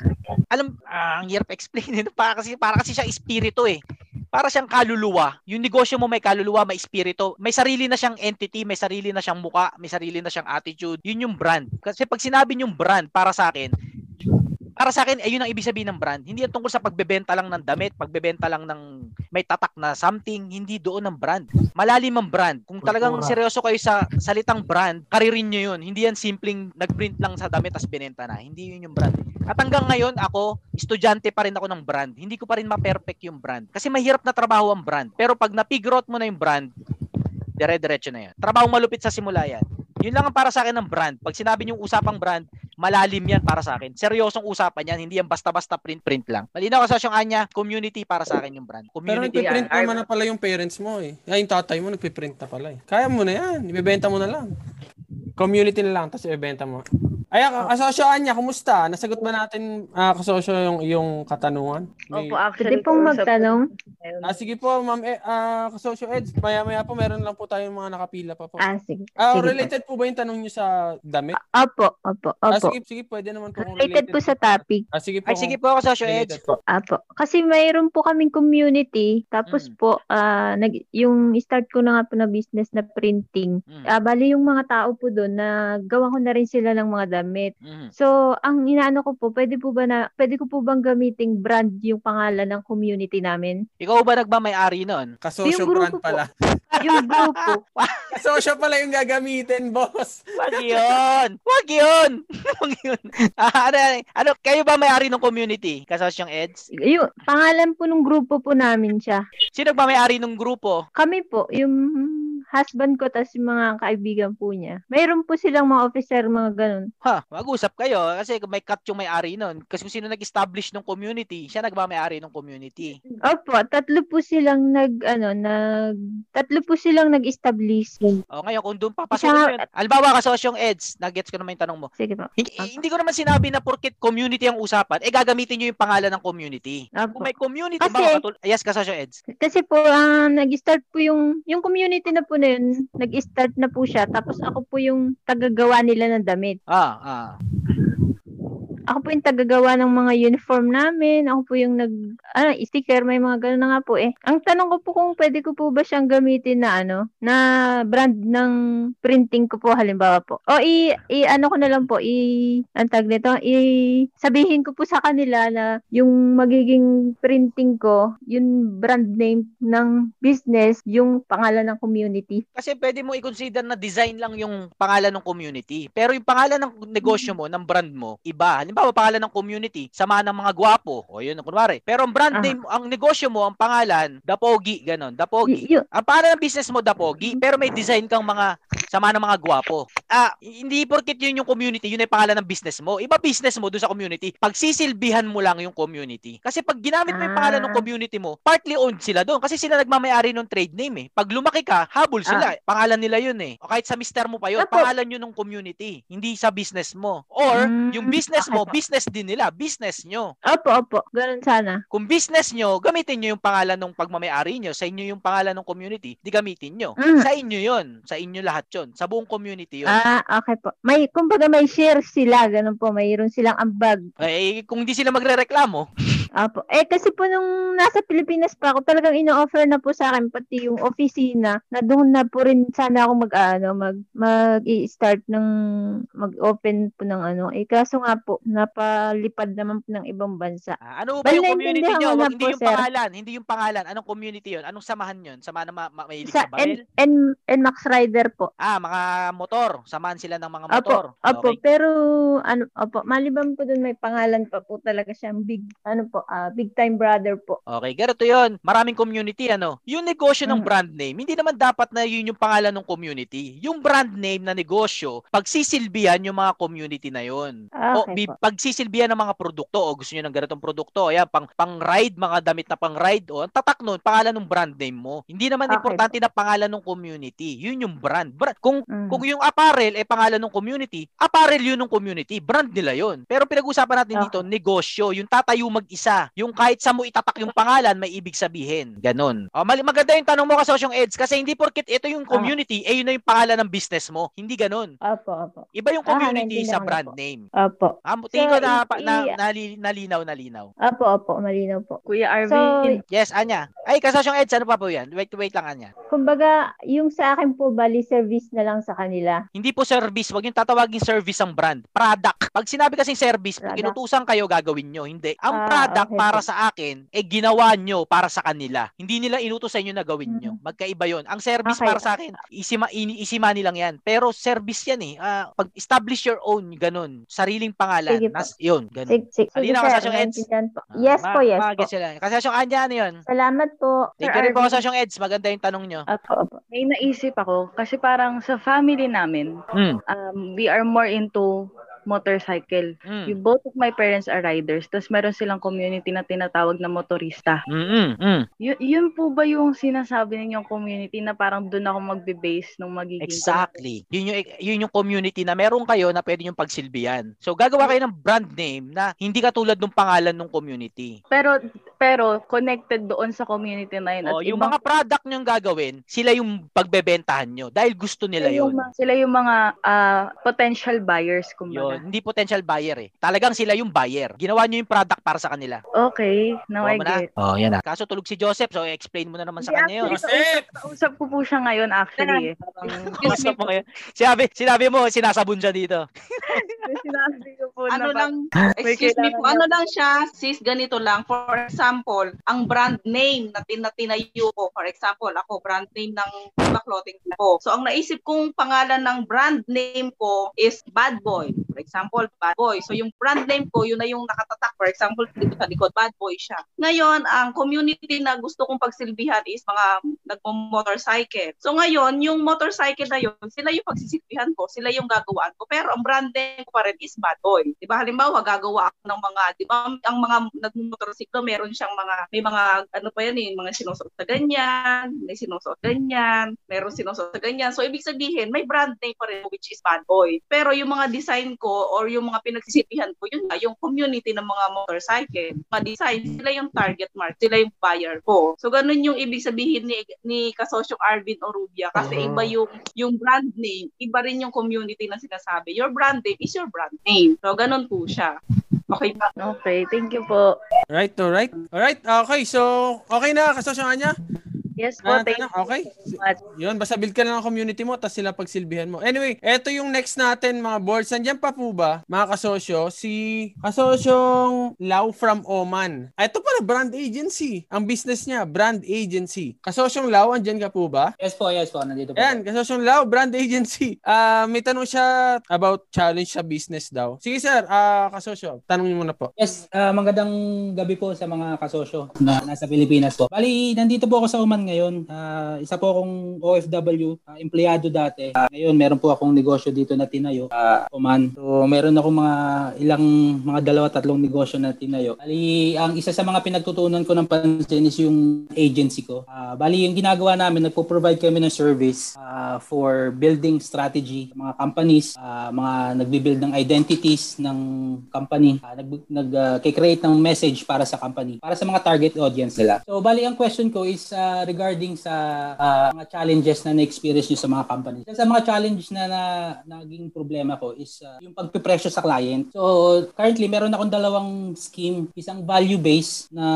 Alam, ah, ang hirap explain ito, para kasi, para kasi siya espiritu eh. Para siyang kaluluwa. Yung negosyo mo may kaluluwa, may espiritu. May sarili na siyang entity, may sarili na siyang muka, may sarili na siyang attitude. Yun yung brand. Kasi pag sinabi yung brand, para sa akin, para sa akin, ayun ang ibig sabihin ng brand. Hindi yan tungkol sa pagbebenta lang ng damit, pagbebenta lang ng may tatak na something. Hindi doon ang brand. Malalim ang brand. Kung talagang seryoso kayo sa salitang brand, karirin nyo yun. Hindi yan simpleng nagprint lang sa damit tas binenta na. Hindi yun yung brand. At hanggang ngayon, ako, estudyante pa rin ako ng brand. Hindi ko pa rin ma-perfect yung brand. Kasi mahirap na trabaho ang brand. Pero pag na-figure out mo na yung brand, dire-diretso na yan. Trabaho malupit sa simula yan. Yun lang ang para sa akin ng brand. Pag sinabi nyo yung usapang brand, malalim yan para sa akin. Seryosong usapan yan. Hindi yan basta-basta print-print lang. Malinaw ka sa siyong Anya, community para sa akin yung brand. Community. Pero nagpiprint yan. Naman na pala yung parents mo eh. Ay, yung tatay mo nagpiprint na pala eh. Kaya mo na yan. Ibebenta mo na lang. Community na lang, tapos ibebenta mo. Ay, kasosyo Anya, kumusta? Nasagot ba natin uh, kasosyo yung, yung katanungan? May... Opo, actually. Pwede pong magtanong. Ah, sige po, ma'am. Eh, uh, kasosyo Eds, maya-maya po, meron lang po tayong mga nakapila pa po. Ah, sige. Uh, sige related po. po ba yung tanong nyo sa damit? Opo, opo, opo. Ah, sige, sige, pwede naman po. Related, related po sa topic. Ah, sige po. Ay, sige po, kasosyo Eds. Opo. Kasi mayroon po kaming community. Tapos mm. po, uh, nag, yung start ko na nga po na business na printing. Mm. Uh, bali yung mga tao po doon, nagawa ko na rin sila ng mga damit. Mm. So, ang inaano ko po, pwede po ba na, pwede ko po bang gamiting brand yung pangalan ng community namin? Ikaw ba nagmamay-ari nun? Kasosyo brand pala. Yung grupo. Kasosyo pala yung gagamitin, boss. Wag yun. Wag yun. Wag yun. Ah, ano, ano, kayo ba may-ari ng community? Kasosyong Eds? Yung pangalan po ng grupo po namin siya. Sino ba may-ari ng grupo? Kami po. Yung husband ko tapos yung mga kaibigan po niya. Mayroon po silang mga officer, mga ganun. Ha, mag-usap kayo. Kasi may cut yung may-ari nun. Kasi kung sino nag-establish ng community, siya nagmamay-ari ng community. Opo. Tatlo po silang nag, ano, nag, tatlo po silang nag-establish. O, ngayon, kung doon papasok mo yun. Halimbawa, kasosyong Eds, nag-gets ko naman yung tanong mo. Sige po. H- okay. Hindi ko naman sinabi na porket community ang usapan, eh gagamitin nyo yung pangalan ng community. Okay. Kung may community kasi, ba, katul- yes, kasosyong Eds. Kasi po, uh, nag-start po yung, yung community na po na yun, nag-start na po siya, tapos ako po yung tagagawa nila ng damit. Ah, ah. Ako po yung tagagawa ng mga uniform namin. Ako po yung nag, ano, sticker. May mga gano'n na nga po eh. Ang tanong ko po kung pwede ko po ba siyang gamitin na ano, na brand ng printing ko po halimbawa po. O i, i ano ko na lang po, i, ang tag nito, i, sabihin ko po sa kanila na yung magiging printing ko, yung brand name ng business, yung pangalan ng community. Kasi pwede mo i-consider na design lang yung pangalan ng community. Pero yung pangalan ng negosyo mo, ng brand mo, iba. Halimbawa, o pangalan ng community, sama ng mga gwapo. O yun, kunwari. Pero ang brand name, uh-huh. ang negosyo mo, ang pangalan, Dapogi, ganun, Dapogi. Y- y- ang pangalan ng business mo, Dapogi, pero may design kang mga, sama ng mga gwapo. Ah, hindi porket yun yung community, yun ay pangalan ng business mo. Iba business mo doon sa community. Pagsisilbihan mo lang yung community. Kasi pag ginamit mo yung pangalan ng community mo, partly owned sila doon. Kasi sila nagmamayari ng trade name eh. Pag lumaki ka, habol sila. Uh-huh. Pangalan nila yun eh. O kahit sa mister mo pa yun, Dapo. Pangalan yun ng community. Hindi sa business mo. Or, yung business mo, business din nila, business nyo. Opo, opo. Ganun sana. Kung business nyo, gamitin nyo yung pangalan ng pagmamayari nyo. Sa inyo yung pangalan ng community, di gamitin nyo. Mm. Sa inyo yun. Sa inyo lahat yun. Sa buong community yun. Ah, okay po. May, kumbaga may share sila, ganun po. Mayroon silang ambag. Eh, kung di sila magrereklamo. Apo. Eh, kasi po nung nasa Pilipinas pa ako, talagang ino-offer na po sa akin pati yung opisina na doon na po rin sana ako mag, ano, mag, mag-i-start ng, mag-open po ng ano. Eh, kaso nga po, napalipad naman po ng ibang bansa. Ah, ano po ba yung community niyo? Wag, hindi po, yung sir. Pangalan. Hindi yung pangalan. Anong community yun? Anong samahan yun? Samahan na ma- ma- mahilig sa baril? N- N- Max Rider po. Ah, mga motor. Samahan sila ng mga motor. Apo, apo. Okay. Pero, ano, apo, maliban po doon may pangalan pa po talaga siyang big, ano po, uh, big time brother po. Okay, ganito yun. Maraming community, ano. Yung negosyo ng mm. brand name, hindi naman dapat na yun yung pangalan ng community. Yung brand name na negosyo, pagsisilbihan yung mga community na yun. Okay, o, bi- pagsisilbihan ng mga produkto. O, gusto nyo ng ganitong produkto. Ayan, pang, pang ride, mga damit na pang ride. O, ang tatak nun, pangalan ng brand name mo. Hindi naman okay, importante po na pangalan ng community. Yun yung brand. Bra- kung, mm. kung yung apparel, eh, pangalan ng community, apparel yun ng community. Brand nila yun. Pero pinag-usapan natin okay dito, negosyo. Yung tatayo mag-isa. Yung kahit sa mo itatak yung pangalan, may ibig sabihin. Ganon. O, mag- maganda yung tanong mo kasosyong Eds, kasi hindi porkit ito yung community, ah, eh yun na yung pangalan ng business mo. Hindi ganon. Opo, opo. Iba yung community ah, sa brand po name. Opo. Ah, tingin ko so, na, i- na, na, nalinaw, nalinaw. Opo, opo. Malinaw po. Kuya Arvin. So, yes, Anya. Ay, kasosyong Eds, ano pa po yan? Wait, wait lang, Anya. Kumbaga, yung sa akin po, bali service na lang sa kanila. Hindi po service. Wag yung tatawagin service ang brand. Product. Pag sinabi kasing service, pag inutusan kayo, gagawin nyo. Hindi. Ang ah, product okay para sa akin, eh ginawa nyo para sa kanila. Hindi nila inutos sa inyo na gawin nyo. Magkaiba yun. Ang service okay para sa akin, isima, isima nilang yan. Pero service yan eh. Uh, pag-establish your own, ganun. Sariling pangalan. Sige nas, yun, ganun. Sige, sige. Sige, sir. Kasasyong Eds. Yes po, yes po. Kasasyong Anya, ano yun? Salamat po. Take care po, kasasyong Eds. Maganda yung tanong nyo. Opo, opo. May naisip ako kasi parang sa family namin, mm. um, we are more into motorcycle. Mm. You, both of my parents are riders. Tapos meron silang community na tinatawag na motorista. Mm. Y- yun po ba yung sinasabi ninyong community na parang doon ako magbe-base nung magiging exactly community? Yun yung yun yung community na meron kayo na pwede yung pagsilbihan. So gagawa kayo ng brand name na hindi katulad ng pangalan ng community. Pero pero connected doon sa community na yun. Oh, yung ibang mga product nyo gagawin, sila yung pagbebentahan nyo dahil gusto nila sila yun. Yung, sila yung mga uh, potential buyers kumbaga. Hindi potential buyer eh. Talagang sila yung buyer. Ginawa nyo yung product para sa kanila. Okay. Now I get. Oh, yan na. Kaso tulog si Joseph. So, explain mo na naman sa kanya yun. Joseph! Kausap ko po siya ngayon actually eh. Kausap mo ngayon. Sinabi, sinabi mo, sinasabon siya dito. Sinabi ko po. Ano lang, excuse me po, ano lang siya, sis, ganito lang. For example, ang brand name na tinatinayo ko. For example, ako, brand name ng clothing ko. So, ang naisip kong pangalan ng brand name ko is Bad Boy. Example, Bad Boy. So, yung brand name ko, yun na yung nakatatak. For example, dito sa likod, Bad Boy siya. Ngayon, ang community na gusto kong pagsilbihan is mga nagmo-motorcycle. So, ngayon, yung motorcycle na yun, sila yung pagsisilbihan ko, sila yung gagawaan ko. Pero, ang brand name ko pa rin is Bad Boy. Diba, halimbawa, gagawa ako ng mga, diba, ang mga nagmo-motorcycle, meron siyang mga, may mga, ano pa yan, yung mga sinusuot na ganyan, may sinusuot ganyan, meron sinusuot na ganyan. So, ibig sabihin, may brand name pa rin, which is Bad Boy. Pero, yung mga design ko, or yung mga pinagsisipihan ko, yun na, yung community ng mga motorcycle, mga design, sila yung target market, sila yung buyer ko. So, ganun yung ibig sabihin ni, ni kasosyong Arvin Orubia kasi uh-huh. iba yung yung brand name, iba rin yung community na sinasabi. Your brand name is your brand name. So, ganun po siya. Okay pa. Okay, thank you po. Right, alright. Alright, okay. So, okay na, kasosyong Anya? Yes po, uh, thank you. Okay. Yun, basta build ka na ng community mo, tapos sila pagsilbihan mo. Anyway, eto yung next natin mga boards. Nandiyan pa po ba, mga kasosyo, si kasosyong Lau from Oman. Eto pala, brand agency. Ang business niya, brand agency. Kasosyong Lau, andyan ka po ba? Yes po, yes po, nandito po. Ayan, kasosyong Lau, brand agency. Uh, may tanong siya about challenge sa business daw. Sige sir, uh, kasosyo, tanong niyo muna po. Yes, uh, magandang gabi po sa mga kasosyo na nasa Pilipinas po. Bali, nandito po ako sa Oman ngayon. Uh, isa po akong O F W, uh, empleyado dati. Uh, ngayon, meron po akong negosyo dito na tinayo, uh, Oman. So, meron akong mga ilang, mga dalawa, tatlong negosyo na tinayo. Bali, ang isa sa mga pinagtutunan ko ng pansin is yung agency ko. Uh, bali, yung ginagawa namin, nagpo-provide kami ng service uh, for building strategy, mga companies, uh, mga nagbi-build ng identities ng company, uh, nag-create uh, ng message para sa company, para sa mga target audience nila. So, bali, ang question ko is, uh, regarding sa uh, mga challenges na na-experience nyo sa mga company. Sa mga challenges na, na naging problema ko is uh, yung pagpipresyo sa client. So, currently, meron akong dalawang scheme. Isang value-based na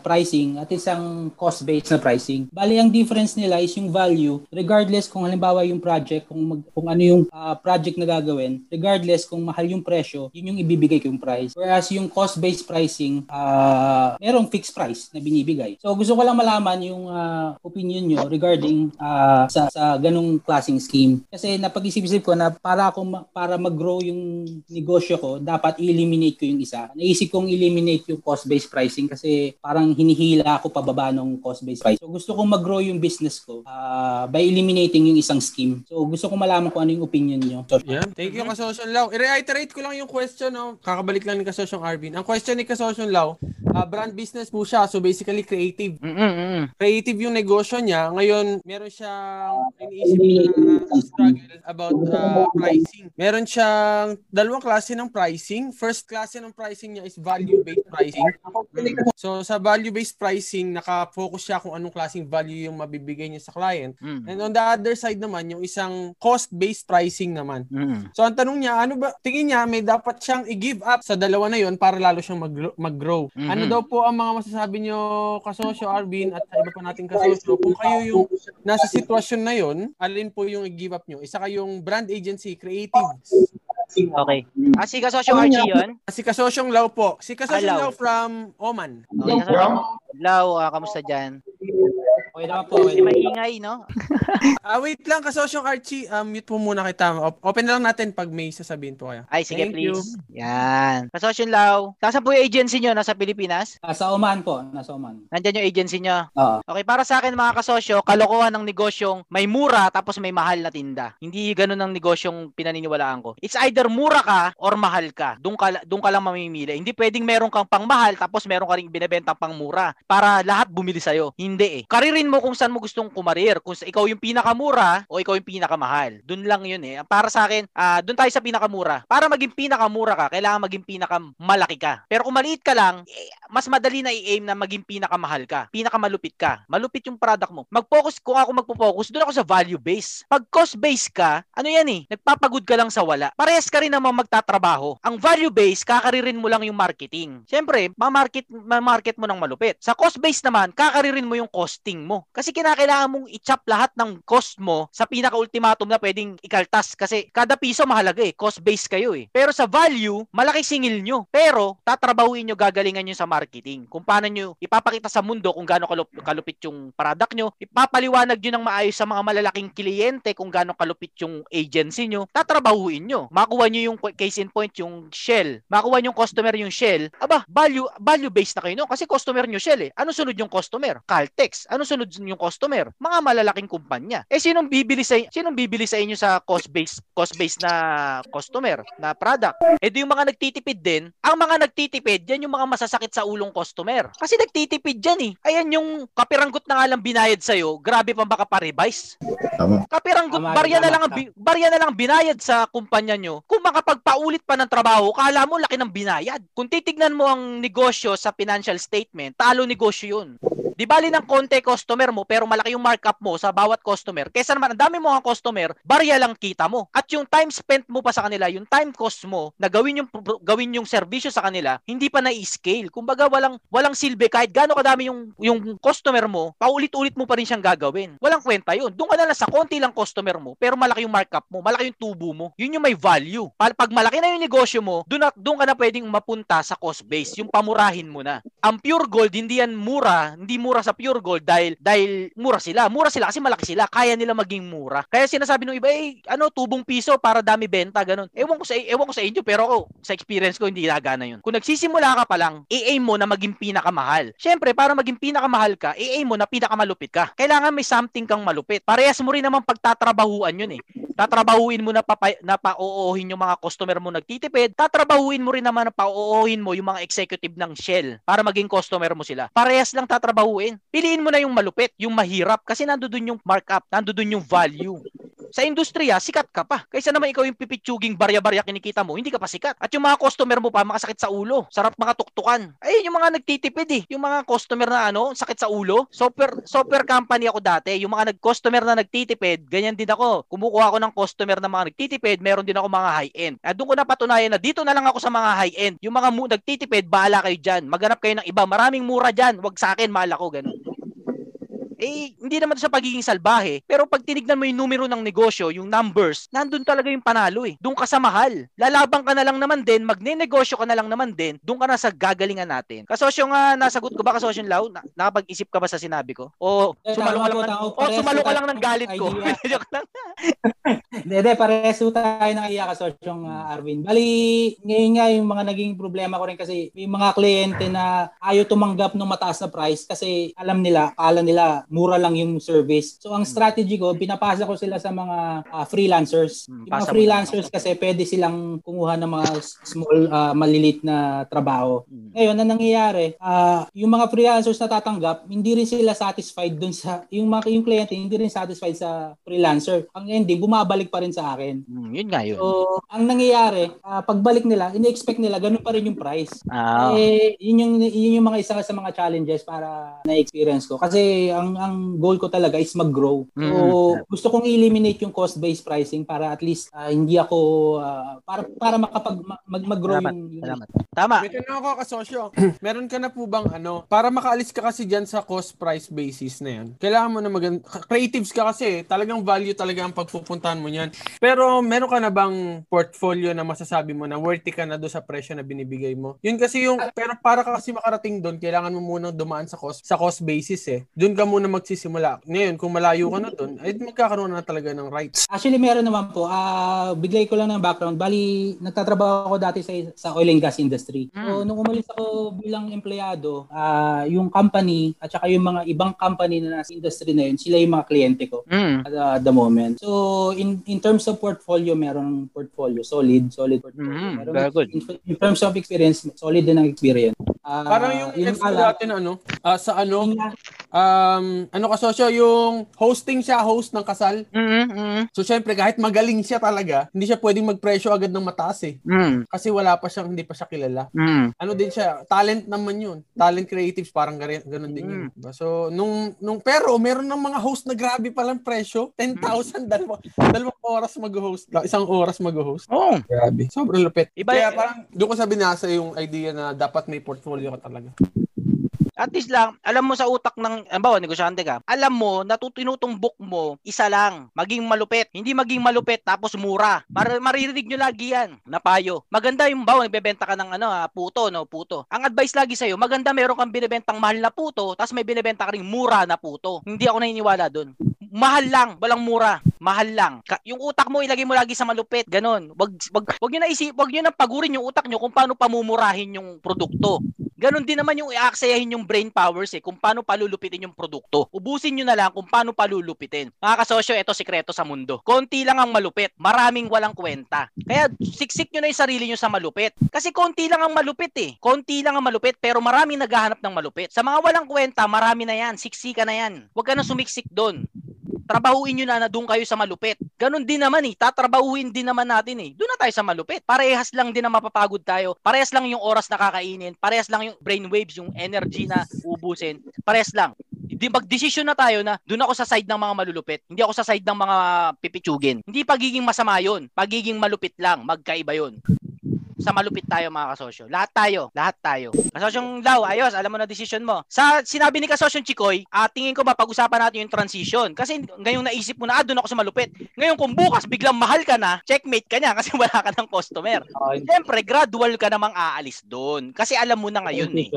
pricing at isang cost-based na pricing. Bali, ang difference nila is yung value. Regardless kung halimbawa yung project, kung, mag, kung ano yung uh, project na gagawin, regardless kung mahal yung presyo, yun yung ibibigay ko yung price. Whereas yung cost-based pricing, uh, merong fixed price na binibigay. So, gusto ko lang malaman yung uh, opinion nyo regarding uh, sa, sa ganung klaseng scheme. Kasi napag-isip-isip ko na para, ako ma- para mag-grow yung negosyo ko, dapat i-eliminate ko yung isa. Naisip kong eliminate yung cost-based pricing kasi parang hinihila ako pababa ng cost-based price. So, gusto kong mag-grow yung business ko uh, by eliminating yung isang scheme. So, gusto ko malaman kung ano yung opinion nyo. So, yeah. Thank you, Kasosyon Lau. I-reiterate ko lang yung question. No? Kakabalik lang ni Kasosyon Arvin. Ang question ni Kasosyon Lau, uh, brand business po siya. So, basically, creative. Mm-mm. Creative yung negosyo niya. Ngayon, meron siyang iniisip na struggle about uh, pricing. Meron siyang dalawang klase ng pricing. First klase ng pricing niya is value-based pricing. Mm. So, sa value-based pricing, nakafocus siya kung anong klaseng value yung mabibigay niya sa client. Mm. And on the other side naman, yung isang cost-based pricing naman. Mm. So, ang tanong niya, ano ba, tingin niya, may dapat siyang i-give up sa dalawa na yon para lalo siyang mag- mag-grow. Mm-hmm. Ano daw po ang mga masasabi niyo, Kasosyo Arvin, at sa iba pa nating kasosyo, kung kayo yung nasa sitwasyon na yon, alin po yung i-give up nyo? Isa kayong brand agency, creatives. Okay. Ah, si Kasosyong Archie yun? Ah, si Kasosyong Lau po. Si Kasosyong ah, Lau from Oman. Okay, Kasosyong Lau, ah, kamusta dyan? Okay lang po. Hindi maingay, no? Ah, wait lang, Kasosyong Archie. Um, mute po muna kita. Open na lang natin pag may sasabihin po kayo. Ay, sige, thank please. You. Yan. Kasosyong Lau. Nasa po yung agency nyo? Nasa Pilipinas? Nasa Oman po. Nasa Oman. Nandyan yung agency nyo? Oo. Okay, para sa akin mga kasosyo, kalokohan ng negosyong may mura tapos may mahal na tinda. Hindi ganun ang negosyong pinaniniwalaan ko. It's either mura ka or mahal ka. Doon ka, doon ka lang mamimili. Hindi pwedeng meron kang pangmahal tapos meron ka ring binebenta pang mura para lahat bumili sa'yo. Hindi eh. Karirin mo kung saan mo gustong kumarir. Kung ikaw yung pinakamura o ikaw yung pinakamahal. Doon lang yun eh. Para sa akin, uh, doon tayo sa pinakamura. Para maging pinakamura ka, kailangan maging pinakamalaki ka. Pero kung maliit ka lang, eh, mas madali na i-aim na maging pinakamahal ka. Pinakamalupit ka. Malupit yung product mo. Mag-focus, kung ako magpo-focus, doon ako sa value base. Pag cost base ka, ano yan eh, nagpapagod ka lang sa wala. Parehas ka rin naman magtatrabaho. Ang value base, kakaririn mo lang yung marketing. Siyempre, ma-market, ma-market mo ng malupit. Sa cost base naman, kakaririn mo yung costing mo. Kasi kinakailangan mong i-chop lahat ng cost mo sa pinaka-ultimatum na pwedeng ikaltas. Kasi kada piso mahalaga eh. Cost-based kayo eh. Pero sa value, malaki singil nyo. Pero tatrabahuin nyo, gagalingan nyo sa marketing. Kung paano nyo ipapakita sa mundo kung gaano kalup- kalupit yung product nyo. Ipapaliwanag nyo ng maayos sa mga malalaking kliyente kung gaano kalupit yung agency nyo. Tatrabahuin nyo. Makuha nyo yung case in point, yung Shell. Makuha nyo yung customer yung Shell. Aba, value, value-based na kayo no? Kasi customer nyo Shell eh. Ano sunod yung customer? Caltex. Ano sunod yung customer, mga malalaking kumpanya. Eh sinong bibili sa sinong bibili sa inyo sa cost base cost base na customer na product? Eh yung mga nagtitipid din, ang mga nagtitipid, yan yung mga masasakit sa ulong customer. Kasi nagtitipid yan eh. Ayan yung kapiranggot na nga lang binayad sa iyo, grabe pa baka pa-revise. Tama. Kapiranggot, tama, barya tama, na lang ang barya na lang binayad sa kumpanya nyo. Kung makapagpaulit pa ng trabaho, kala mo laki ng binayad. Kung titignan mo ang negosyo sa financial statement, talo negosyo 'yun. Di bali ng konti customer mo pero malaki yung markup mo sa bawat customer. Kaysa naman ang dami mo ang customer, barya lang kita mo. At yung time spent mo pa sa kanila, yung time cost mo na gawin yung gawin yung serbisyo sa kanila, hindi pa na-scale. Kumbaga walang walang silbi kahit gaano kadami yung yung customer mo, paulit-ulit mo pa rin siyang gagawin. Walang kwenta yun. Doon ka na lang sa konti lang customer mo pero malaki yung markup mo, malaki yung tubo mo. Yun yung may value. Pag malaki na yung negosyo mo, doon doon ka na pwedeng mapunta sa cost base, yung pamurahin mo na. Ang pure gold hindi yan mura, hindi mura sa pure gold dahil dahil mura sila. Mura sila kasi malaki sila. Kaya nila maging mura. Kaya sinasabi ng iba, eh, ano, tubong piso para dami benta, ganun. Ewan ko sa, ewan ko sa inyo, pero ako, sa experience ko, hindi nagana yun. Kung nagsisimula ka pa lang, i-aim mo na maging pinakamahal. Siyempre, para maging pinakamahal ka, i-aim mo na pinakamalupit ka. Kailangan may something kang malupit. Parehas mo rin naman pagtatrabahuan yun eh. Tatrabahuin mo na, papa, na pa-oohin yung mga customer mo nagtitipid. Tatrabahuin mo rin naman na pa-oohin mo yung mga executive ng Shell para maging customer mo sila. Parehas lang tatrabahuin. Piliin mo na yung malupit, yung mahirap kasi nandoon yung markup, nandoon yung value. sa industriya, sikat ka pa. Kaysa naman ikaw yung pipitsuging barya-barya kinikita mo, hindi ka pa sikat. At yung mga customer mo pa, makasakit sa ulo. Sarap mga tuktukan. Ayun yung mga nagtitipid eh. Yung mga customer na ano, sakit sa ulo. Software, software company ako dati. Yung mga nag-customer na nagtitipid, ganyan din ako. Kumukuha ako ng customer na mga nagtitipid, meron din ako mga high-end. At doon ko napatunayan na dito na lang ako sa mga high-end. Yung mga mu- nagtitipid, bahala kayo dyan. Maghanap kayo ng iba. Maraming mura dyan. Wag sa akin, mahal ako. Ganun. Eh, hindi naman ito sa pagiging salbahe, pero pag tinignan mo yung numero ng negosyo, yung numbers, nandun talaga yung panalo eh. Doon ka sa mahal. Lalabang ka na lang naman din, magnenegosyo ka na lang naman din, doon ka na sa gagalingan natin. Kasosyo nga, nasagot ko ba, kasosyo Lau? Na- nakapag-isip ka ba sa sinabi ko? O sumalo ka lang, ng, o, sumalo ka lang ng galit ko? Hindi, pareso tayo ng iya, kasosyong uh, Arvin. Bali, ngayon nga yung mga naging problema ko rin kasi yung mga kliyente na ayaw tumanggap ng mataas na price kasi alam nila, alam nila, mura lang yung service. So ang strategy ko, pinapasa ko sila sa mga uh, freelancers. Yung mga Pasa freelancers kasi pwede silang kumuha ng mga small, uh, malilit na trabaho. Ngayon, ang nangyayari, uh, yung mga freelancers na tatanggap, hindi rin sila satisfied dun sa, yung mga yung kliyente, hindi rin satisfied sa freelancer. Ang ending, bumabalik pa rin sa akin. Mm, yun nga yun. So, ang nangyayari, uh, pagbalik nila, ini-expect nila, ganun pa rin yung price. Oh. Eh, yun yung, yun yung mga isa sa mga challenges para na-experience ko. Kasi ang ang goal ko talaga is mag-grow. So, mm-hmm. gusto kong i-eliminate yung cost-based pricing para at least uh, hindi ako uh, para para makapag mag- mag-grow. Salamat, yung... salamat. Tama. May tanong ako, kasosyo. Meron ka na po bang ano, para makaalis ka kasi dyan sa cost-price basis na yan, kailangan mo na mag- creatives ka kasi, talagang value talaga ang pagpupuntahan mo niyan. Pero meron ka na bang portfolio na masasabi mo na worthy ka na do sa presyo na binibigay mo? Yun kasi yung, pero para ka kasi makarating doon, kailangan mo munang dumaan sa cost sa cost basis eh. Doon ka muna magsisimula. Ngayon, kung malayo ka na doon, ay magkakaroon na talaga ng rights. Actually, meron naman po. Uh, biglay ko lang ng background. Bali, nagtatrabaho ako dati sa, sa oil and gas industry. Mm. So, nung umalis ako bilang empleyado, uh, yung company at saka yung mga ibang company na nasa industry na yun, sila yung mga kliyente ko mm. at uh, the moment. So, in in terms of portfolio, meron portfolio. Solid. Solid portfolio. Mm, meron, very good. In, in terms of experience, solid din ang experience. Uh, Parang yung ex ko dati na ano, uh, sa ano, um, ano kasosyo, yung hosting siya, host ng kasal. Mm-hmm. So, syempre, kahit magaling siya talaga, hindi siya pwedeng magpresyo agad ng mataas eh. Mm. Kasi wala pa siyang, hindi pa siya kilala. Mm. Ano din siya, talent naman yun. Talent creatives, parang gano'n mm. din yun. So, nung, nung, pero, meron ng mga host na grabe palang presyo, ten thousand, mm. dalawang, dalawang oras mag-host. Isang oras mag-host. Oh. Grabe. Sobrang lupit. Iba, kaya parang, doon ko sa binasa yung idea na dapat may portfolio ka talaga. At least lang, alam mo sa utak ng, ambawa, negosyante ka, alam mo, natutunutumbok mo, isa lang, maging malupit. Hindi maging malupit, tapos mura. Mar- maririnig nyo lagi yan, napayo. Maganda yung, bawa, nagbebenta ka ng ano, ha, puto, no, puto. Ang advice lagi sa'yo, maganda meron kang binibentang mahal na puto, tapos may binibenta ka rin mura na puto. Hindi ako naniniwala dun. Mahal lang, walang mura. Mahal lang. Ka- yung utak mo ilagay mo lagi sa malupit, ganun. Wag wag wag niyo na isip, wag niyo nang pagurin yung utak niyo kung paano pamumurahin yung produkto. Ganun din naman yung i-aksayahin yung brain powers eh kung paano palulupitin yung produkto. Ubusin niyo na lang kung paano palulupitin. Mga kasosyo, ito sikreto sa mundo. Konti lang ang malupit, maraming walang kwenta. Kaya siksik niyo na yung sarili niyo sa malupit. Kasi konti lang ang malupit eh. Konti lang ang malupit pero maraming naghahanap ng malupit. Sa mga walang kwenta, marami na yan, siksika na yan. Wag ka na sumiksik doon. Trabahuin nyo na na doon kayo sa malupit. Ganun din naman eh. Tatrabahuin din naman natin eh. Doon na tayo sa malupit. Parehas lang din na mapapagod tayo. Parehas lang yung oras na kakainin. Parehas lang yung brainwaves, yung energy na ubusin. Parehas lang. Hindi mag-desisyon na tayo na doon ako sa side ng mga malulupit. Hindi ako sa side ng mga pipitsugin. Hindi pagiging masama yun. Pagiging malupit lang. Magkaiba yun. Sa malupit tayo mga kasosyo. Lahat tayo. Lahat tayo. Kasosyong Lau, ayos. Alam mo na decision mo. Sa sinabi ni kasosyong Chikoy, ah, tingin ko ba pag-usapan natin yung transition? Kasi ngayong naisip mo na, ah, doon ako sa malupit. Ngayon kung bukas biglang mahal ka na, checkmate ka niya kasi wala ka ng customer. Siyempre, gradual ka namang aalis doon. Kasi alam mo na ngayon eh.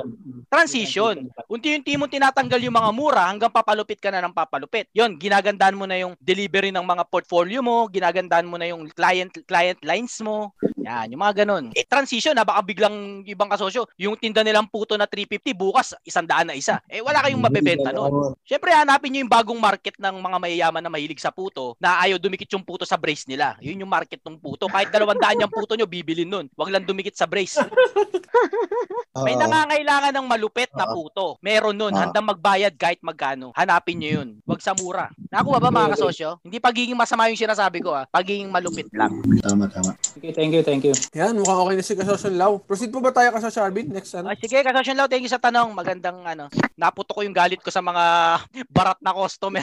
Transition. Unti-unti mo tinatanggal yung mga mura hanggang papalupit ka na ng papalupit. Yun, ginagandaan mo na yung delivery ng mga portfolio mo, ginagandaan mo na yung client client lines mo. Yan, yung mga ganun. eh, transition na baka biglang ibang kasosyo, yung tinda nilang puto na three fifty bukas one hundred na isa. Eh wala kayong mabebenta noon. Syempre hanapin niyo yung bagong market ng mga mayayaman na mahilig sa puto na ayaw dumikit yung puto sa brace nila. Yun yung market ng puto. Kahit two hundred yung puto niyo bibilin noon. Wag lang dumikit sa brace. May nangangailangan ng malupit na puto. Meron noon, handang magbayad kahit magkano. Hanapin niyo yun. Wag sa mura. Nakuha ba mga kasosyo? Hindi pagiging masama yung sinasabi ko, ah. Pagiging malupit lang. Tama tama. Okay, thank you, thank you. Yan, mukhang okay na si Kasosyo Lau. Proceed po ba tayo Kasosyo Arvin next ano? Ay, sige, Kasosyo Lau, thank you sa tanong. Magandang ano, naputo ko yung galit ko sa mga barat na customer.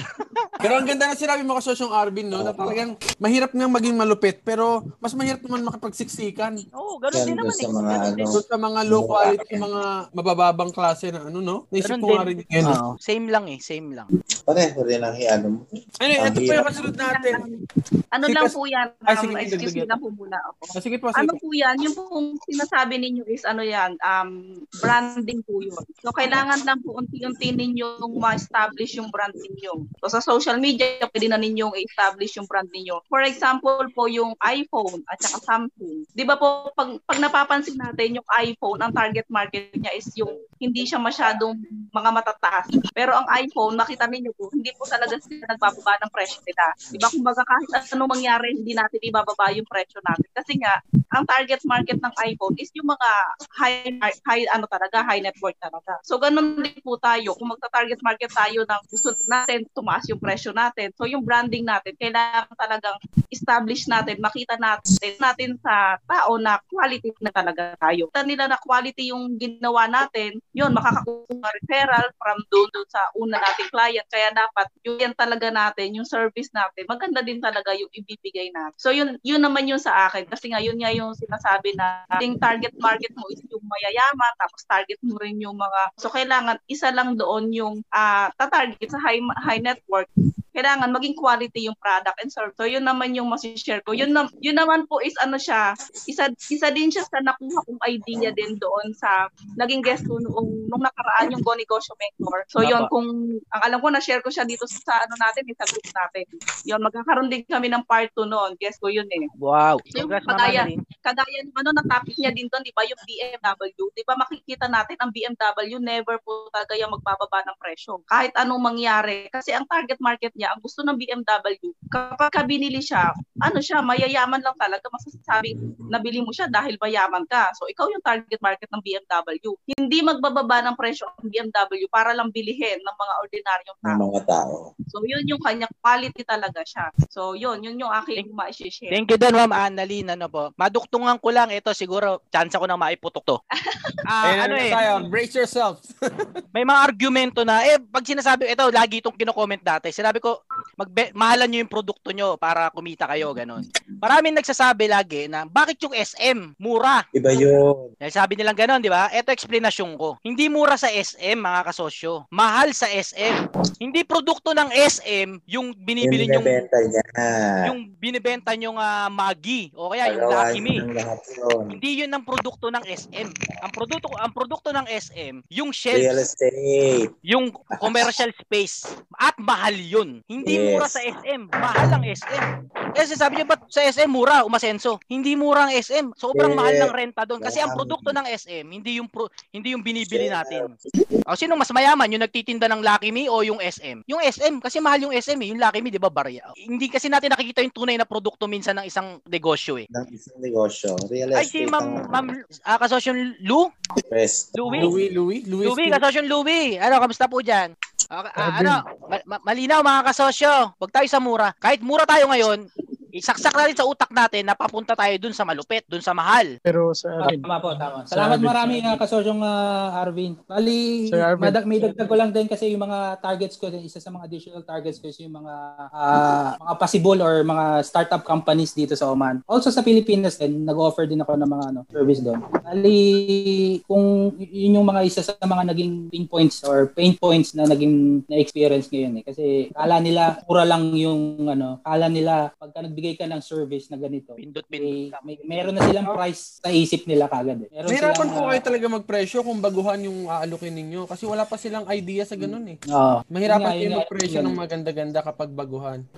Pero ang ganda na sinabi mo Kasosyo Arvin, no? Oh, na talagang mahirap nang maging malupit, pero mas mahirap naman makipagsiksikan. Oo, oh, ganoon din naman eh. Mga, ano, sa mga low quality, mga mabababang klase na ano, no? Naisip ko nga rin yun. Uh, same lang eh, same lang. Pareho rin ang hiano mo. Ano, ito po yung kasunod natin. Ano lang po yan? Excuse me na po muna ako. Sige po, sige. Ano po yan? Yung pong sinasabi ninyo is ano yan, um, branding po yun. So, kailangan lang po unti-unti ninyong ma-establish yung brand ninyo. So, sa social media, pwede na ninyong i-establish yung brand ninyo. For example po, yung iPhone at saka Samsung. Di ba po, pag, pag napapansin natin yung iPhone, ang target market niya is yung hindi siya masyadong mga matataas. Pero ang iPhone, makita ninyo po, hindi po talaga sila nagbababa ng presyo nila. Di ba? Kung baga kahit ano mangyari, hindi natin ibababa yung presyo natin. Kasi nga, ang target market ng iPhone is yung mga high, high ano talaga, high net worth talaga. So, ganun din po tayo. Kung magta-target market tayo ng gusto natin, tumaas yung presyo natin. So, yung branding natin, kailangan talagang establish natin, makita natin natin sa tao na quality na talaga tayo. Kita nila na quality yung ginawa natin, yun, makakakuha referral from doon doon sa una nating client. Kaya dapat yun yan talaga natin, yung service natin, maganda din talaga yung ibibigay natin. So, yun, yun naman yun sa akin. Kasi nga, yun nga yung sinasabi na yung target market mo is yung mayayaman, tapos target mo rin yung mga... So, kailangan isa lang doon yung uh, tatarget sa high, high network. Kailangan maging quality yung product and service. So, yun naman yung masishare ko. Yun, na, yun naman po is ano siya, isa, isa din siya sa nakuha kong idea din doon sa naging guest ko noong, noong nakaraan yung Go Negosyo Mentor. So, yun kung... Ang alam ko, na-share ko siya dito sa ano natin, sa group natin. Yun, magkakaroon din kami ng part two noon. Guess ko yun eh. Wow. So, yung kagaya, kagaya ano, na-topic niya din doon, di ba, yung B M W. Di ba, makikita natin, ang B M W never po talaga yung magbababa ng presyo. Kahit anong mangyari. Kasi ang target market niya, ang gusto ng B M W, kapag kabinili siya, ano siya, mayayaman lang talaga. Masasabi, nabili mo siya dahil mayaman ka. So, ikaw yung target market ng B M W. Hindi magbababa ng presyo ang B M W para lang bilihin ng mga ordinaryong tao. Mga tao. So, yun yung kanya quality talaga siya. So, yun. Yun yung aking ma-share. Thank you din, Ma'am Annalyn. Ano po? Maduktungan ko lang ito. Siguro, chance ko na maiputok to. uh, hey, ano eh. Tayo. Brace yourself. May mga argumento na, eh, pag sinasabi, ito, lagi itong kino-comment dati. Sinabi ko, magbe- mahalan nyo yung produkto nyo para kumita kayo. Ganon. Maraming nagsasabi lagi na, bakit yung S M? Mura. Iba yun. Dahil sabi nilang ganon, di ba? Ito, explanation ko. Hindi mura sa S M, mga kasosyo. Mahal sa S M. Hindi produkto ng S M yung binibili yung binibenta yung, niya. Yung binibenta niyong uh, Maggi o kaya yung Lucky Me. Hindi yun ang produkto ng S M. Ang produkto ang produkto ng S M yung shelf, real estate, yung commercial space at mahal yun. Hindi yes. Mura sa S M, mahal ang S M. Kasi sabi niyo ba't sa S M mura umasenso? Hindi mura ang S M. Sobrang yes. Mahal ng renta doon kasi ang produkto ng S M hindi yung pro, hindi yung binibili natin. O sino mas mayaman, yung nagtitinda ng Lucky Me o yung S M? Yung S M kasi mahal yung S M eh. Yung Lucky Me, di ba, barya? Hindi kasi natin nakikita yung tunay na produkto minsan ng isang negosyo eh. Ng isang negosyo. Real ay, si Ma'am, Ma'am, uh, Kasosyon Lou? Yes. Louis? Louis, Louis. Louis, Louis Kasosyon Louis. Ano, kamusta po dyan? Uh, uh, ano, ma- malinaw mga kasosyo. Huwag tayo sa mura. Kahit mura tayo ngayon, isaksak na rin sa utak natin na papunta tayo dun sa malupit, dun sa mahal. Pero sa Arvin. Tama po, tama. Salamat Arvin. Marami nga kasosyong uh, Arvin. Bali, Arvin. May dagdag ko lang din kasi yung mga targets ko, isa sa mga additional targets ko is yung mga uh, mga possible or mga startup companies dito sa Oman. Also sa Pilipinas din, nag-offer din ako ng mga ano, service doon. Bali, kung yun yung mga isa sa mga naging pain points or pain points na naging na-experience ngayon eh. Kasi kala nila, pura lang yung ano, kala nila pagka nagbigay magbigay ka ng service na ganito, pindot, pindot. May, may, meron na silang price sa isip nila kagad eh. Nahirapan po kayo talaga magpresyo kung baguhan yung aalukin ninyo kasi wala pa silang idea sa ganun eh. Oh, mahirapan kayo magpresyo ng maganda-ganda kapag baguhan.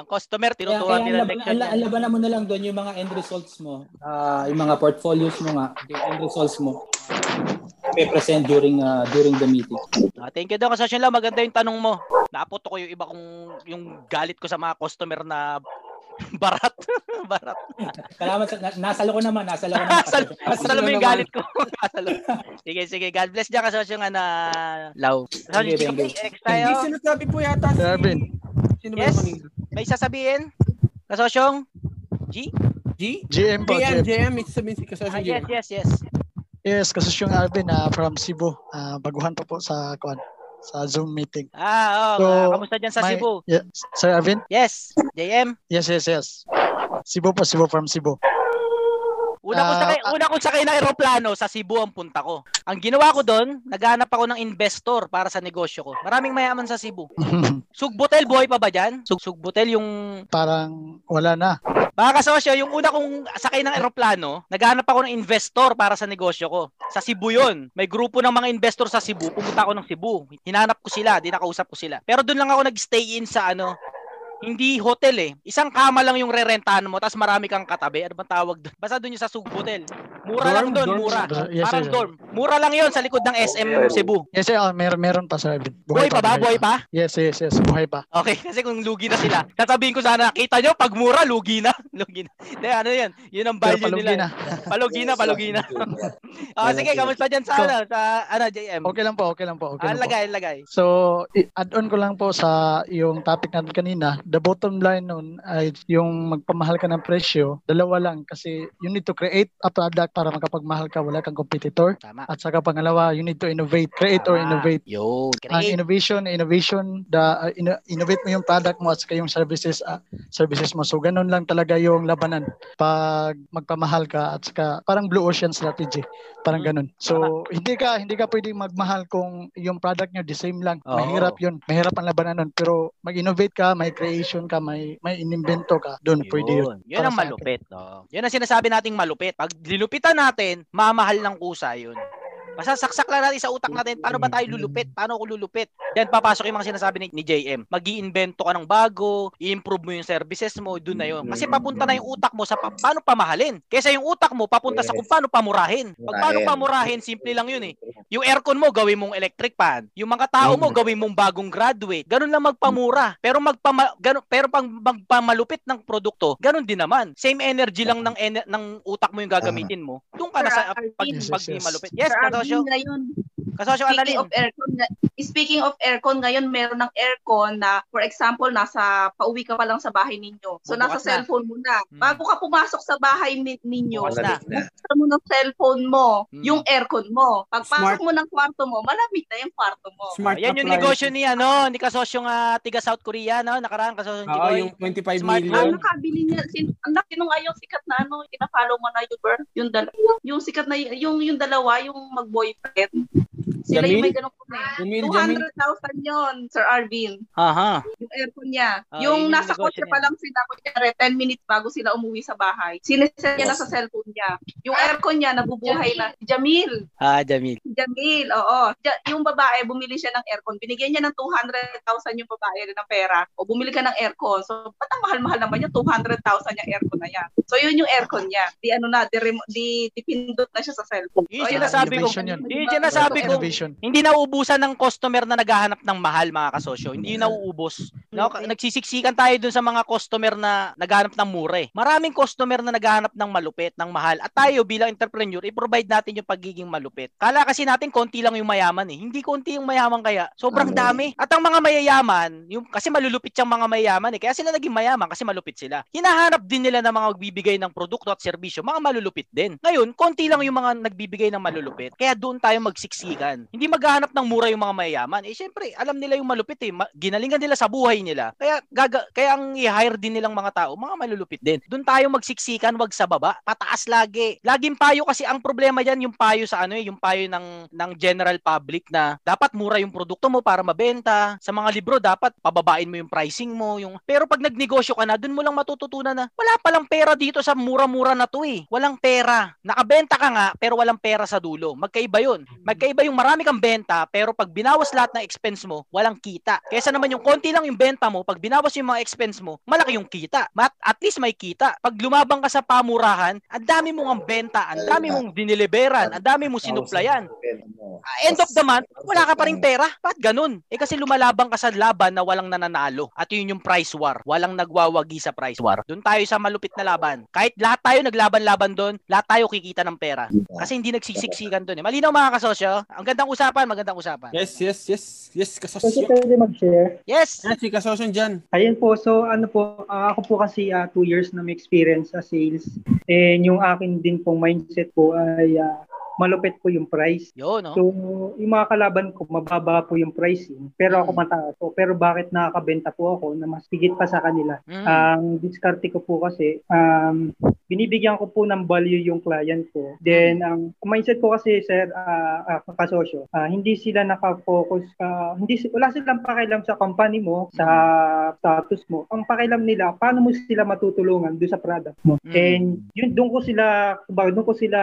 Ang customer, tinutuwa nila. Alabanan mo na lang doon yung mga end results mo, uh, yung mga portfolios mo nga, yung end results mo. May present during uh, during the meeting. Ah, thank you daw kasi Shell, maganda yung tanong mo. Naaputo ko yung iba kong yung galit ko sa mga customer na barat. Barat. Salamat sa nasalo ko naman, nasalo ko naman. Nasalo, nasalo mo yung galit ko. Nasalo. Sige, sige. God bless diyan kasi yung ana Lau. Sorry, next tayo. Hindi sinasabi po yata si Arvin. Sino ba yes? Yung may sasabihin? Kasosyong G? G? J M po. J M, J M. It's sabihin si Kasosyong G M. Yes, yes, yes. Yes, kasosyong Arvin uh, from Cebu. Uh, baguhan pa po sa kuan. Sa Zoom meeting. Ah, oh, so, kamusta dyan sa my, Cebu? Yeah, Sir Arvin? Yes, J M? Yes, yes, yes. Cebu po, Cebu from Cebu. Una ko sakay, uh, una ko sakay ng eroplano sa Cebu ang punta ko. Ang ginawa ko doon, naghanap ako ng investor para sa negosyo ko. Maraming mayaman sa Cebu. Sugbotel boy pa ba diyan? Sug Sugbotel yung parang wala na. Baka kasosyo, yung una kong sakay ng eroplano, naghanap ako ng investor para sa negosyo ko. Sa Cebu yun. May grupo ng mga investor sa Cebu. Pumunta ako ng Cebu. Hinanap ko sila. Di nakausap ko sila. Pero doon lang ako nag-stay in sa ano. Hindi hotel eh. Isang kama lang yung rerentahan mo tapos marami kang katabi. Ano bang tawag doon? Basta doon yung sa Sugbotel. Mura dorm, lang doon. Dorm, mura. Dorm, yes, parang yes, dorm. Mura lang yun sa likod ng S M Cebu. Yes, yes. Oh, meron, meron pa sa Arvin. Buhay, buhay pa, pa ba? Buhay pa? Yes, yes, yes. Buhay pa. Okay. Kasi kung lugi na sila, sasabihin ko sana, kita nyo, pag mura, lugi na. Lugi na. De, ano yun? Yun ang value nila. Palugi na. Palugi na, palugi na. Oh, sige. Kamusta dyan sa, so, ano, sa ano, J M? Okay lang po, okay lang po. Okay ah, lang lagay, po. lagay. So, add-on ko lang po sa yung topic natin kanina. The bottom line nun ay yung magpamahal ka ng presyo, dalawa lang kasi you need to create a product para makapagmahal ka, wala kang competitor. Tama. At saka pangalawa, you need to innovate. Create Tama. or innovate. Yo, create. Ang innovation, innovation, the, uh, in- innovate mo yung product mo at saka yung services, uh, services mo. So, ganun lang talaga yung labanan pag magpamahal ka at saka parang blue ocean strategy. Parang hmm. ganun. So, Tama. hindi ka hindi ka pwedeng magmahal kung yung product nyo the same lang. Oh. Mahirap yun. Mahirap ang labanan nun. Pero mag-innovate ka, may creation ka, may may inimbento ka, doon pwede yun. Yun ang malupit, no? Yun ang sinasabi nating malupit. Pag lilupitan natin, mamahal ng kusa yun. Basta saksak lang natin sa utak natin, paano ba tayo lulupit? Paano ako lulupit? Diyan papasok yung mga sinasabi ni, ni J M. Mag-iinvento ka ng bago, i-improve mo yung services mo, doon na yun. Kasi papunta na yung utak mo sa pa- paano pamahalin. Kesa yung utak mo, papunta yes. sa kung paano pamurahin. Pag paano pamurahin, simple lang yun eh. Yung aircon mo, gawin mong electric fan. Yung mga tao mo, gawin mong bagong graduate. Ganun lang magpamura. Pero, magpama, ganun, pero pang magpamalupit ng produkto, ganun din naman. Same energy lang ng, ener- ng utak mo yung gagamitin mo. Doon ka na sa pag-malupit. Yes, kasi ngayon, kasosyo, speaking of aircon, speaking of aircon, ngayon meron ng aircon na, for example, nasa pauwi ka pa lang sa bahay ninyo. So, bukas nasa na. cellphone mo na. Hmm. Bago ka pumasok sa bahay ninyo, bukas na. Buksan mo ng cellphone mo, hmm. yung aircon mo. Pagpasok Smart. mo ng kwarto mo, malamig na yung kwarto mo. Smart Ayan appliance. Yung negosyo ni, ano, ni kasosyong uh, tiga South Korea, no? Nakaraan kasosyong Chikoy. Oo, yung twenty-five million. Ano, nakabili niya, sin- sinong ayaw sikat na, ano, kinafollow mo na YouTuber, yung, dal- yung sikat na, yung, yung dalawa, yung mag-boyfriend. Sila Jamil? Yung may ganun problema. two hundred thousand yun, Sir Arvin. Aha. Yung aircon niya. Oh, yung yun nasa kotse pa lang sila, kunyari, ten minutes bago sila umuwi sa bahay. Sinisend niya na sa cellphone niya. Yung aircon niya, nabubuhay na. Jamil. Ah, Jamil. Jamil, oo. Ja- yung babae, bumili siya ng aircon. Binigyan niya ng two hundred thousand yung babae ng pera. O bumili ka ng aircon. So, ba't ang mahal-mahal naman yung two hundred thousand yung aircon na yan? So, yun yung aircon niya. Di ano na, di, rem- di, di pindot na siya sa cellphone. Hindi siya nasabi ko. Hindi siya nasabi ko. Hindi nauubusan ng customer na naghahanap ng mahal, mga kasosyo. Hindi yun nauubos. Nagsisiksikan tayo dun sa mga customer na naghahanap ng mure. Maraming customer na naghahanap ng malupit, ng mahal. At tayo bilang entrepreneur, i-provide natin yung pagiging malupit. Kala kasi natin konti lang yung mayaman eh. Hindi konti yung mayaman kaya. Sobrang dami. At ang mga mayayaman, yung, kasi malulupit yung mga mayayaman eh. Kaya sila naging mayaman kasi malupit sila. Hinahanap din nila ng mga magbibigay ng produkto at serbisyo, mga malulupit din. Ngayon, konti lang yung mga nagbibigay ng malulupit. Kaya doon tayo magsiksikan. Hindi maghahanap ng mura yung mga mayayaman. Eh syempre, alam nila yung malupit eh. Ginalingan nila sa buhay nila. Kaya gaga- kaya ang i-hire din nilang mga tao, mga malulupit din. Doon tayo magsiksikan, wag sa baba. Pataas lagi. Laging payo kasi ang problema diyan, yung payo sa ano eh, yung payo ng ng general public na dapat mura yung produkto mo para mabenta. Sa mga libro dapat pababain mo yung pricing mo, yung pero pag nagnegosyo ka na, doon mo lang matututunan na wala palang pera dito sa mura-mura na to eh. Walang pera. Nakabenta ka nga pero walang pera sa dulo. Magkaiba 'yun. Magkaiba yung marami kang benta pero pag binawas lahat ng expense mo, walang kita. Kaysa naman yung konti lang yung benta mo, pag binawas yung mga expense mo, malaki yung kita. At, at least may kita. Pag lumabang ka sa pamurahan, ang dami mong ang benta, ang dami mong diniliberan, ang dami mong sinuplayan. End of the month, wala ka pa ring pera. Bakit ganun? Eh kasi lumalabang ka sa laban na walang nananalo. At yun yung price war. Walang nagwawagi sa price war. Doon tayo sa malupit na laban. Kahit lahat tayo naglaban-laban doon, lahat tayo kikita ng pera. Kasi hindi nagsisiksikan doon eh. Malinaw mga kasosyo. Ang gandang usapan, magandang usapan. Yes, yes, yes. Yes, kasosyo. Kasi pwede mag-share. Yes. Yes, si kasosyo dyan. Ayun po. So ano po, uh, ako po kasi uh, two years na may experience sa sales. And yung akin din pong mindset po ay... Uh, malupit po yung price. Yo, no? So, yung mga kalaban ko, mababa po yung pricing. Pero ako mataas. So, pero bakit nakakabenta po ako na mas higit pa sa kanila? Ang mm. um, diskarte ko po kasi, um, binibigyan ko po ng value yung client ko. Then, ang um, mindset ko kasi, sir, uh, uh, kasosyo, uh, hindi sila nakafocus, uh, hindi, wala silang pakialam sa company mo, sa mm. status mo. Ang pakialam nila, paano mo sila matutulungan doon sa product mo. Mm. And, yun, doon ko sila, doon ko sila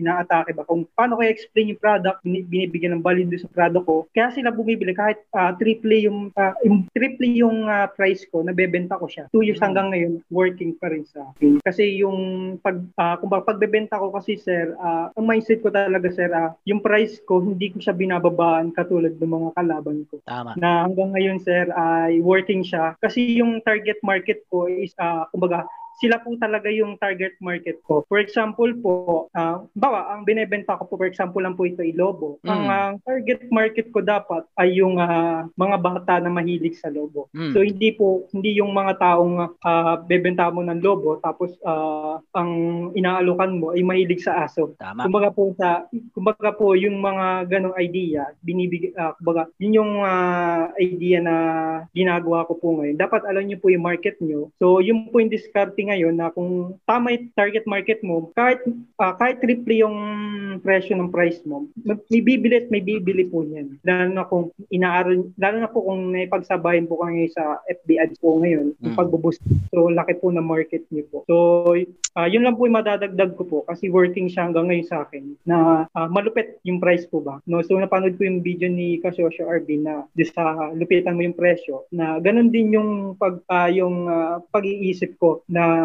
inaatulungan ba? Kung paano ko i-explain yung product, binibigyan ng value doon sa product ko. Kaya sila bumibili kahit uh, triple yung, uh, yung triple yung uh, price ko, nabebenta ko siya. Two years mm. hanggang ngayon, working pa rin sa akin. Kasi yung pag, uh, kung baka pagbebenta ko kasi sir, uh, ang mindset ko talaga sir, uh, yung price ko, hindi ko siya binababaan katulad ng mga kalaban ko. Tama. Na hanggang ngayon sir, ay uh, working siya. Kasi yung target market ko is, uh, kumbaga, sila po talaga yung target market ko. For example po, uh, bawa, ang binebenta ko po, for example lang po ito ay lobo. Mm. Ang uh, target market ko dapat ay yung uh, mga bata na mahilig sa lobo. Mm. So, hindi po, hindi yung mga taong uh, bebenta mo ng lobo, tapos uh, ang inaalokan mo ay mahilig sa aso. Tama. Kumbaga po, sa, kumbaga po yung mga ganong idea, binibig, uh, kumbaga, yun yung uh, idea na ginagawa ko po ngayon. Dapat alam nyo po yung market nyo. So, yun po yung discarding ngayon na kung tama yung target market mo, kahit, uh, kahit triple yung presyo ng price mo, may bibili at may bibili po niyan. Lalo na kung inaaral, lalo na po kung naipagsabayan po kayo sa F B ads po ngayon, mm. yung pagbuboost. So, laki po ng market niyo po. So, uh, yun lang po yung madadagdag ko po kasi working siya hanggang ngayon sa akin na uh, malupit yung price po ba. No? So, napanood ko yung video ni Kasosyo Arvin na sa uh, lupitan mo yung presyo na ganun din yung pag uh, yung uh, pag-iisip ko na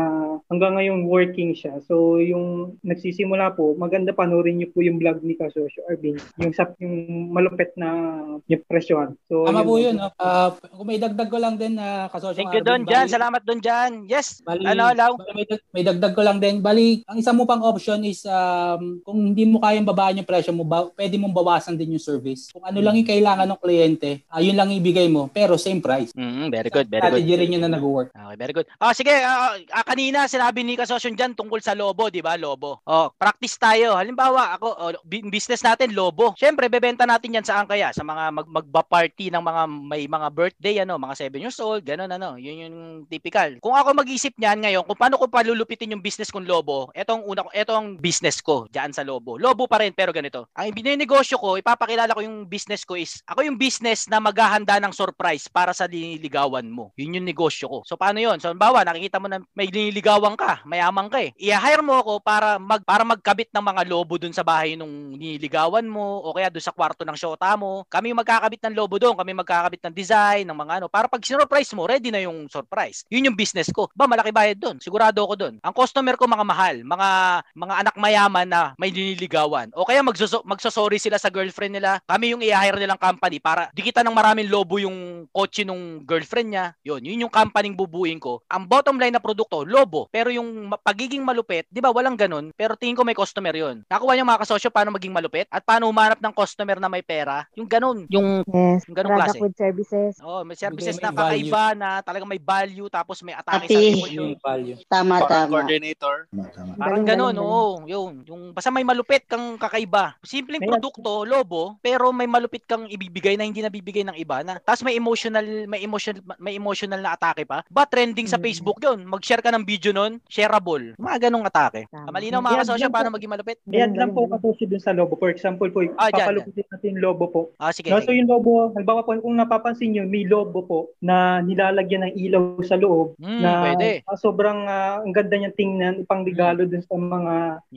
hanggang ngayon working siya. So, yung nagsisimula po, maganda panoorin niyo po yung vlog ni Kasosyo Arvin. Yung, yung malupit na yung presyon. So, tama yun, po yun. No? Uh, kung may dagdag ko lang din, uh, Kasosyo Arvin. Thank you, Don Jan. Salamat, Don Jan. Yes. Bali, ano, Lau? May, dag- may dagdag ko lang din. Bali, ang isa mo pang option is um, kung hindi mo kayang babaan yung presyo mo, ba- pwede mong bawasan din yung service. Kung ano lang yung kailangan ng kliyente, uh, yun lang ibigay mo, pero same price. Mm-hmm. Very good, very good. Strategy rin yun na nag-work. Okay, very good. Oh, sige, uh, uh, kanina sinabi ni Kasosyo dyan tungkol sa lobo, di ba? Lobo. Oh, practice tayo. Halimbawa, ako, oh, business natin, lobo. Siyempre, bebenta natin yan saan kaya? Sa mga mag- magba-party ng mga may mga birthday, ano, mga seven years old, ganun, ano. Yun yung typical. Kung ako mag-isip niyan ngayon, kung paano ko palulupitin yung business kong lobo, etong una, etong business ko dyan sa lobo. Lobo pa rin, pero ganito. Ang binenegosyo ko, ipapakilala ko yung business ko is, ako yung business na maghahanda ng surprise para sa liniligawan mo. Yun yung negosyo ko. So, paano yun? So, halimbawa, nakikita mo na may niligawan ka, mayaman ka eh. I-hire mo ako para mag para magkabit ng mga lobo doon sa bahay nung niligawan mo o kaya doon sa kwarto ng siyota mo. Kami magkakabit ng lobo doon, kami magkakabit ng design, ng mga ano. Para pag sinurprise mo, ready na yung surprise. Yun yung business ko. Ba, malaki bayad doon. Sigurado ako doon. Ang customer ko mga mahal, mga mga anak mayaman na may niligawan. O kaya magso- magsosorry sila sa girlfriend nila. Kami yung i-hire nilang company para dikita ng maraming lobo yung kotse nung girlfriend niya. Yun, yun yung company bubuuin ko. Ang bottom line na produkto to, lobo. Pero yung pagiging malupit, di ba walang ganun? Pero tingin ko may customer yun. Nakuha niyo mga kasosyo paano maging malupit at paano umanap ng customer na may pera. Yung ganun. Yung, yes, yung ganun klase. With services. Oh, may services okay, may na kakaiba na talagang may value tapos may atake sa yung value. Tama, parang tama. Coordinator. Tama, tama. Parang ganun, oo. Yung, yung basta may malupit kang kakaiba. Simpleng may produkto, lobo, pero may malupit kang ibibigay na hindi nabibigay ng iba na. Tapos may emotional, may emotional, may emotional na atake pa. Ba trending sa Facebook 'yon. Mag-share ka ng video noon, shareable. Mga ganung atake. Malinaw mga kasosyo paano maging malupit? Yan lang po kasi dun sa lobo. For example po, ah, papalupitin natin lobo po. Ah, sige, no, so yung lobo, halimbawa po kung napapansin niyo, may lobo po na nilalagyan ng ilaw sa loob mm, na pwede. Uh, sobrang uh, ang ganda niyang tingnan, ipangbigalo dun sa mga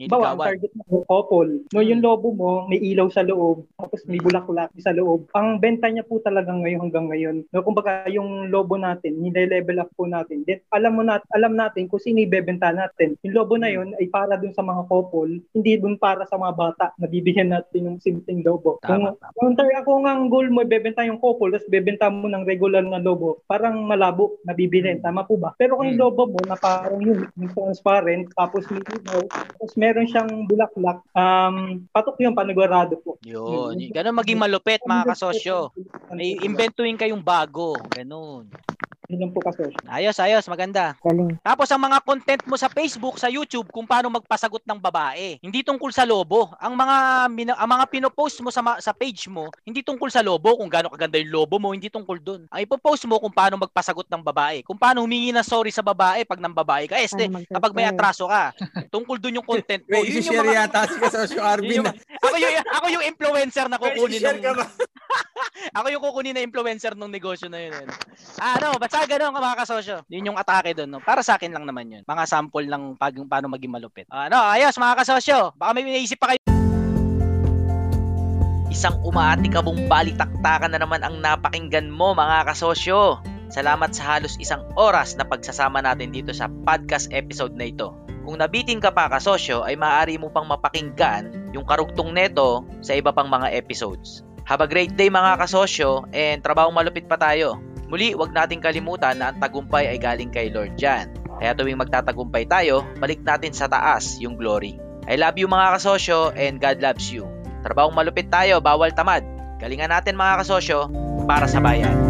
bawa ang target ng couple. No, yung lobo mo may ilaw sa loob, tapos may bulak-bulak sa loob. Ang benta niya po talaga ngayon hanggang ngayon. No, kumbaga yung lobo natin, nile-level up po natin. Then alam mo na alam natin kung sino ibebenta natin. Yung lobo na yon ay para dun sa mga couple, hindi dun para sa mga bata. Nabibigyan natin ng simpleng lobo. Tama, kung, tama. Kung tar- ako nga ang goal mo ibebenta yung couple, tapos bebenta mo ng regular na lobo, parang malabo nabibilhin. Tama po ba? Pero kung yung lobo mo na parang yun, transparent, tapos may ilaw, tapos meron siyang bulak-bulak, um, patok yung panigurado po. Yun. yun. Ganun maging malupit mga kasosyo. May inventuin kayong bago. Ganun. Ganun po kasosyo. Ayos, ayos. Maganda. Galing. Tapos ang mga content mo sa Facebook, sa YouTube, kung paano magpasagot ng babae. Hindi tungkol sa lobo. Ang mga ang mga pinopost mo sa sa page mo, hindi tungkol sa lobo, kung gaano kaganda yung lobo mo, hindi tungkol dun. Ang ipopost mo kung paano magpasagot ng babae. Kung paano humingi na sorry sa babae pag nang babae ka. Este, kapag may atraso ka. Tungkol dun yung content mo. Wait, i-share mga yata si kasosyo Arvin. Yung, ako yung ako yung influencer na kukunin ng Ako yung kukunin na influencer ng negosyo na yun. Ano, ah, no, basta ganoon ka mga kasosyo. Yun yung atake doon, no. Para sa akin lang naman yun. Mga sample ng pag paano maging malupit. Ano, ah, ayos mga kasosyo. Baka may iniisip pa kayo. Isang umaatikabong balitaktakan na naman ang napakinggan mo mga kasosyo. Salamat sa halos isang oras na pagsasama natin dito sa podcast episode na ito. Kung nabitin ka pa kasosyo ay maaari mo pang mapakinggan yung karugtong neto sa iba pang mga episodes. Have a great day mga kasosyo and trabaho malupit pa tayo. Muli wag nating kalimutan na ang tagumpay ay galing kay Lord Jan. Kaya tuwing magtatagumpay tayo, balik natin sa taas yung glory. I love you mga kasosyo and God loves you. Trabaho malupit tayo, bawal tamad. Galingan natin mga kasosyo para sa bayan.